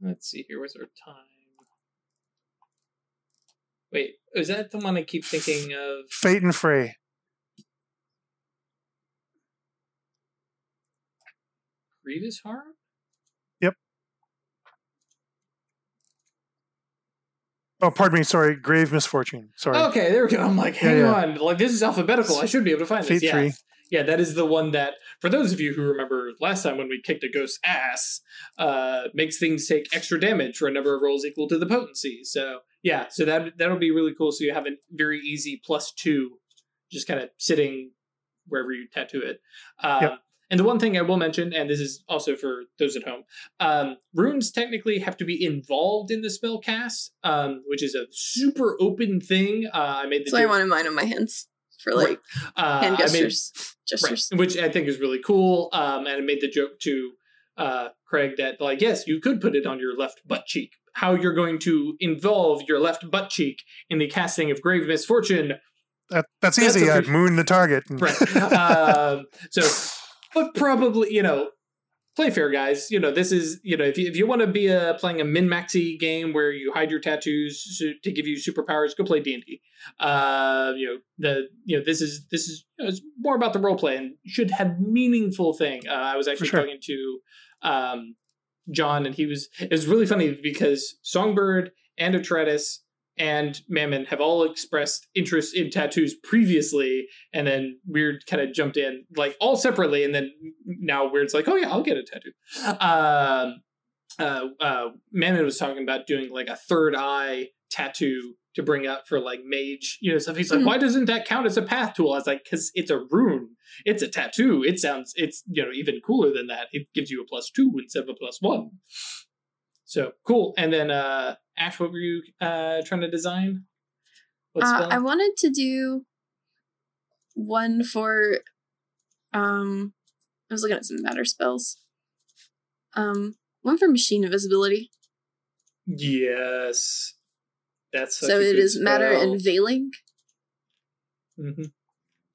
let's see here. Where's our time? Wait, is that the one I keep thinking of? Fate and Fray. Grievous Harm? Yep. Oh, pardon me. Sorry. Grave Misfortune. Sorry. Okay, there we go. I'm like, hang yeah, yeah. on. Like, this is alphabetical. I should be able to find Fate this. Three. Yeah. Yeah, that is the one that, for those of you who remember last time when we kicked a ghost's ass, uh, makes things take extra damage for a number of rolls equal to the potency. So, yeah. So that, that'll be really cool. So you have a very easy plus two just kind of sitting wherever you tattoo it. Um, yep. And the one thing I will mention, and this is also for those at home, um, runes technically have to be involved in the spell cast, um, which is a super open thing. Uh, I made the so I wanted mine on my hands for like right. uh, hand gestures, I made, gestures. Right, which I think is really cool. Um, and I made the joke to uh, Craig that like, yes, you could put it on your left butt cheek. How you're going to involve your left butt cheek in the casting of Grave Misfortune? That, that's, that's easy. I'd moon the target. Right. uh, so. But probably, you know, play fair, guys. You know, this is, you know, if you, if you want to be a, playing a min-maxy game where you hide your tattoos to give you superpowers, go play D and D. Uh, you know, the you know this is this is you know, it's more about the role play and should have meaningful thing. Uh, I was actually sure. talking to um, John, and he was it was really funny because Songbird and Atratus and Mammon have all expressed interest in tattoos previously, and then Weird kind of jumped in, like, all separately, and then now Weird's like, oh yeah, I'll get a tattoo. Um, uh, uh, Mammon was talking about doing, like, a third eye tattoo to bring up for, like, mage, you know, stuff. He's like, mm. why doesn't that count as a path tool? I was like, because it's a rune. It's a tattoo. It sounds, it's, you know, even cooler than that. It gives you a plus two instead of a plus one. So, cool. And then, uh, Ash, what were you uh, trying to design? What uh, I wanted to do one for, um, I was looking at some matter spells. Um, one for Machine Invisibility. Yes. That's such So a it good is spell. Matter and Veiling. Mm-hmm.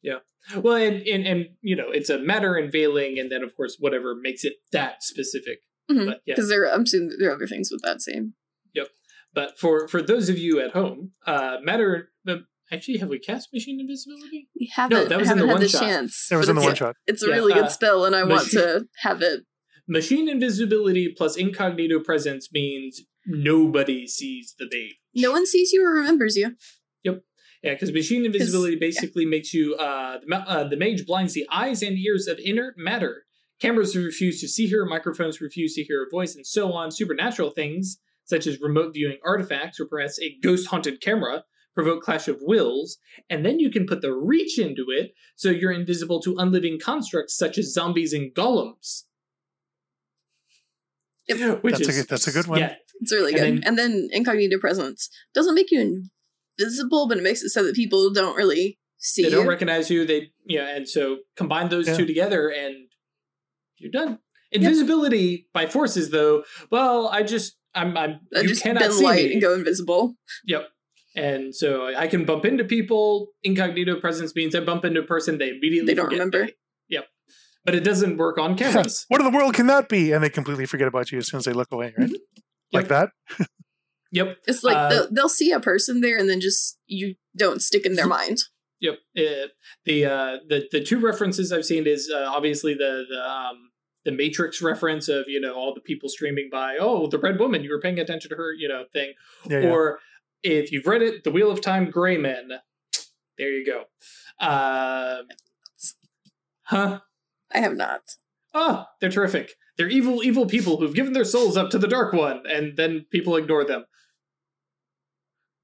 Yeah. Well, and, and, and, you know, it's a matter and Veiling, and then, of course, whatever makes it that specific. Because mm-hmm. yeah. there, I'm assuming there are other things with that same. Yep. But for, for those of you at home, uh, matter, uh, actually, have we cast Machine Invisibility? We haven't. No, that was in the one shot. Chance, it was in the one a, shot. It's a yeah, really uh, good spell, and I want machine, to have it. Machine Invisibility plus Incognito Presence means nobody sees the mage. No one sees you or remembers you. Yep. Yeah, because Machine Invisibility basically yeah. makes you, uh the, uh, the mage blinds the eyes and ears of inert matter. Cameras refuse to see her, microphones refuse to hear her voice, and so on. Supernatural things, such as remote viewing artifacts or perhaps a ghost-haunted camera, provoke clash of wills, and then you can put the reach into it so you're invisible to unliving constructs such as zombies and golems. Yep. Which that's, is, a good, that's a good one. Yeah. It's really good. And then, and then Incognito Presence doesn't make you invisible, but it makes it so that people don't really see you. They don't recognize you. They, yeah, and so combine those yeah. two together and you're done. Invisibility yep. by forces, though. Well, I just... I'm, I'm, I you just cannot see light me. And go invisible. Yep. And so I can bump into people. Incognito Presence means I bump into a person, they immediately They don't forget remember. They, yep. But it doesn't work on cameras. What in the world can that be? And they completely forget about you as soon as they look away, right? Mm-hmm. Like yep. that? Yep. It's like uh, they'll, they'll see a person there and then just you don't stick in their mind. Yep. It, the, uh, the, the two references I've seen is uh, obviously the... the um, the Matrix reference of, you know, all the people streaming by, oh, the red woman, you were paying attention to her, you know, thing. Yeah, yeah. Or if you've read it, The Wheel of Time, Grey Men. There you go. Um, huh? I have not. Oh, they're terrific. They're evil, evil people who've given their souls up to the Dark One, and then people ignore them.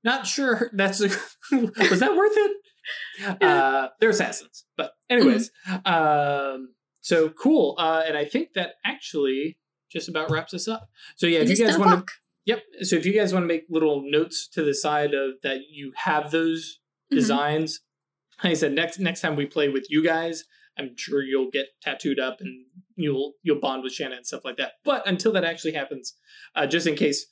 Not sure that's... A, was that worth it? Uh, they're assassins. But anyways, um, so cool. Uh, and I think that actually just about wraps us up. So yeah, if you guys want to... Yep. So if you guys want to make little notes to the side of that you have those designs, mm-hmm. like I said, next next time we play with you guys, I'm sure you'll get tattooed up and you'll you'll bond with Shanna and stuff like that. But until that actually happens, uh, just in case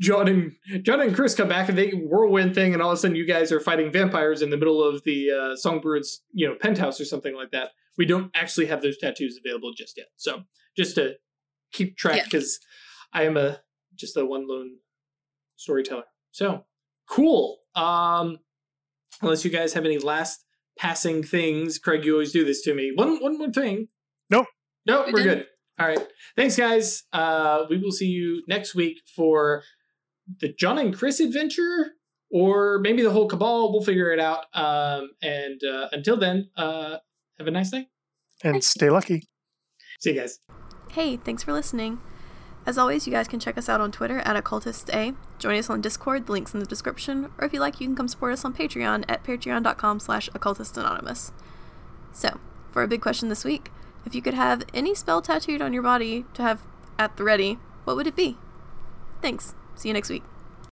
John and John and Chris come back and they whirlwind thing and all of a sudden you guys are fighting vampires in the middle of the uh, Songbird's, you know, penthouse or something like that, we don't actually have those tattoos available just yet. So just to keep track, because yeah. I am a just the one lone storyteller. So cool. Um, unless you guys have any last passing things, Craig, you always do this to me. One, one more thing. Nope. Nope. We're good. All right. Thanks guys. Uh, we will see you next week for the John and Chris adventure, or maybe the whole cabal. We'll figure it out. Um, and, uh, until then, uh, have a nice night and stay lucky. See you guys. Hey, thanks for listening. As always, you guys can check us out on Twitter at Occultist A, join us on Discord, the link's in the description, or if you like, you can come support us on Patreon at patreon.com slash Occultist Anonymous. So, for a big question this week, if you could have any spell tattooed on your body to have at the ready, what would it be? Thanks. See you next week.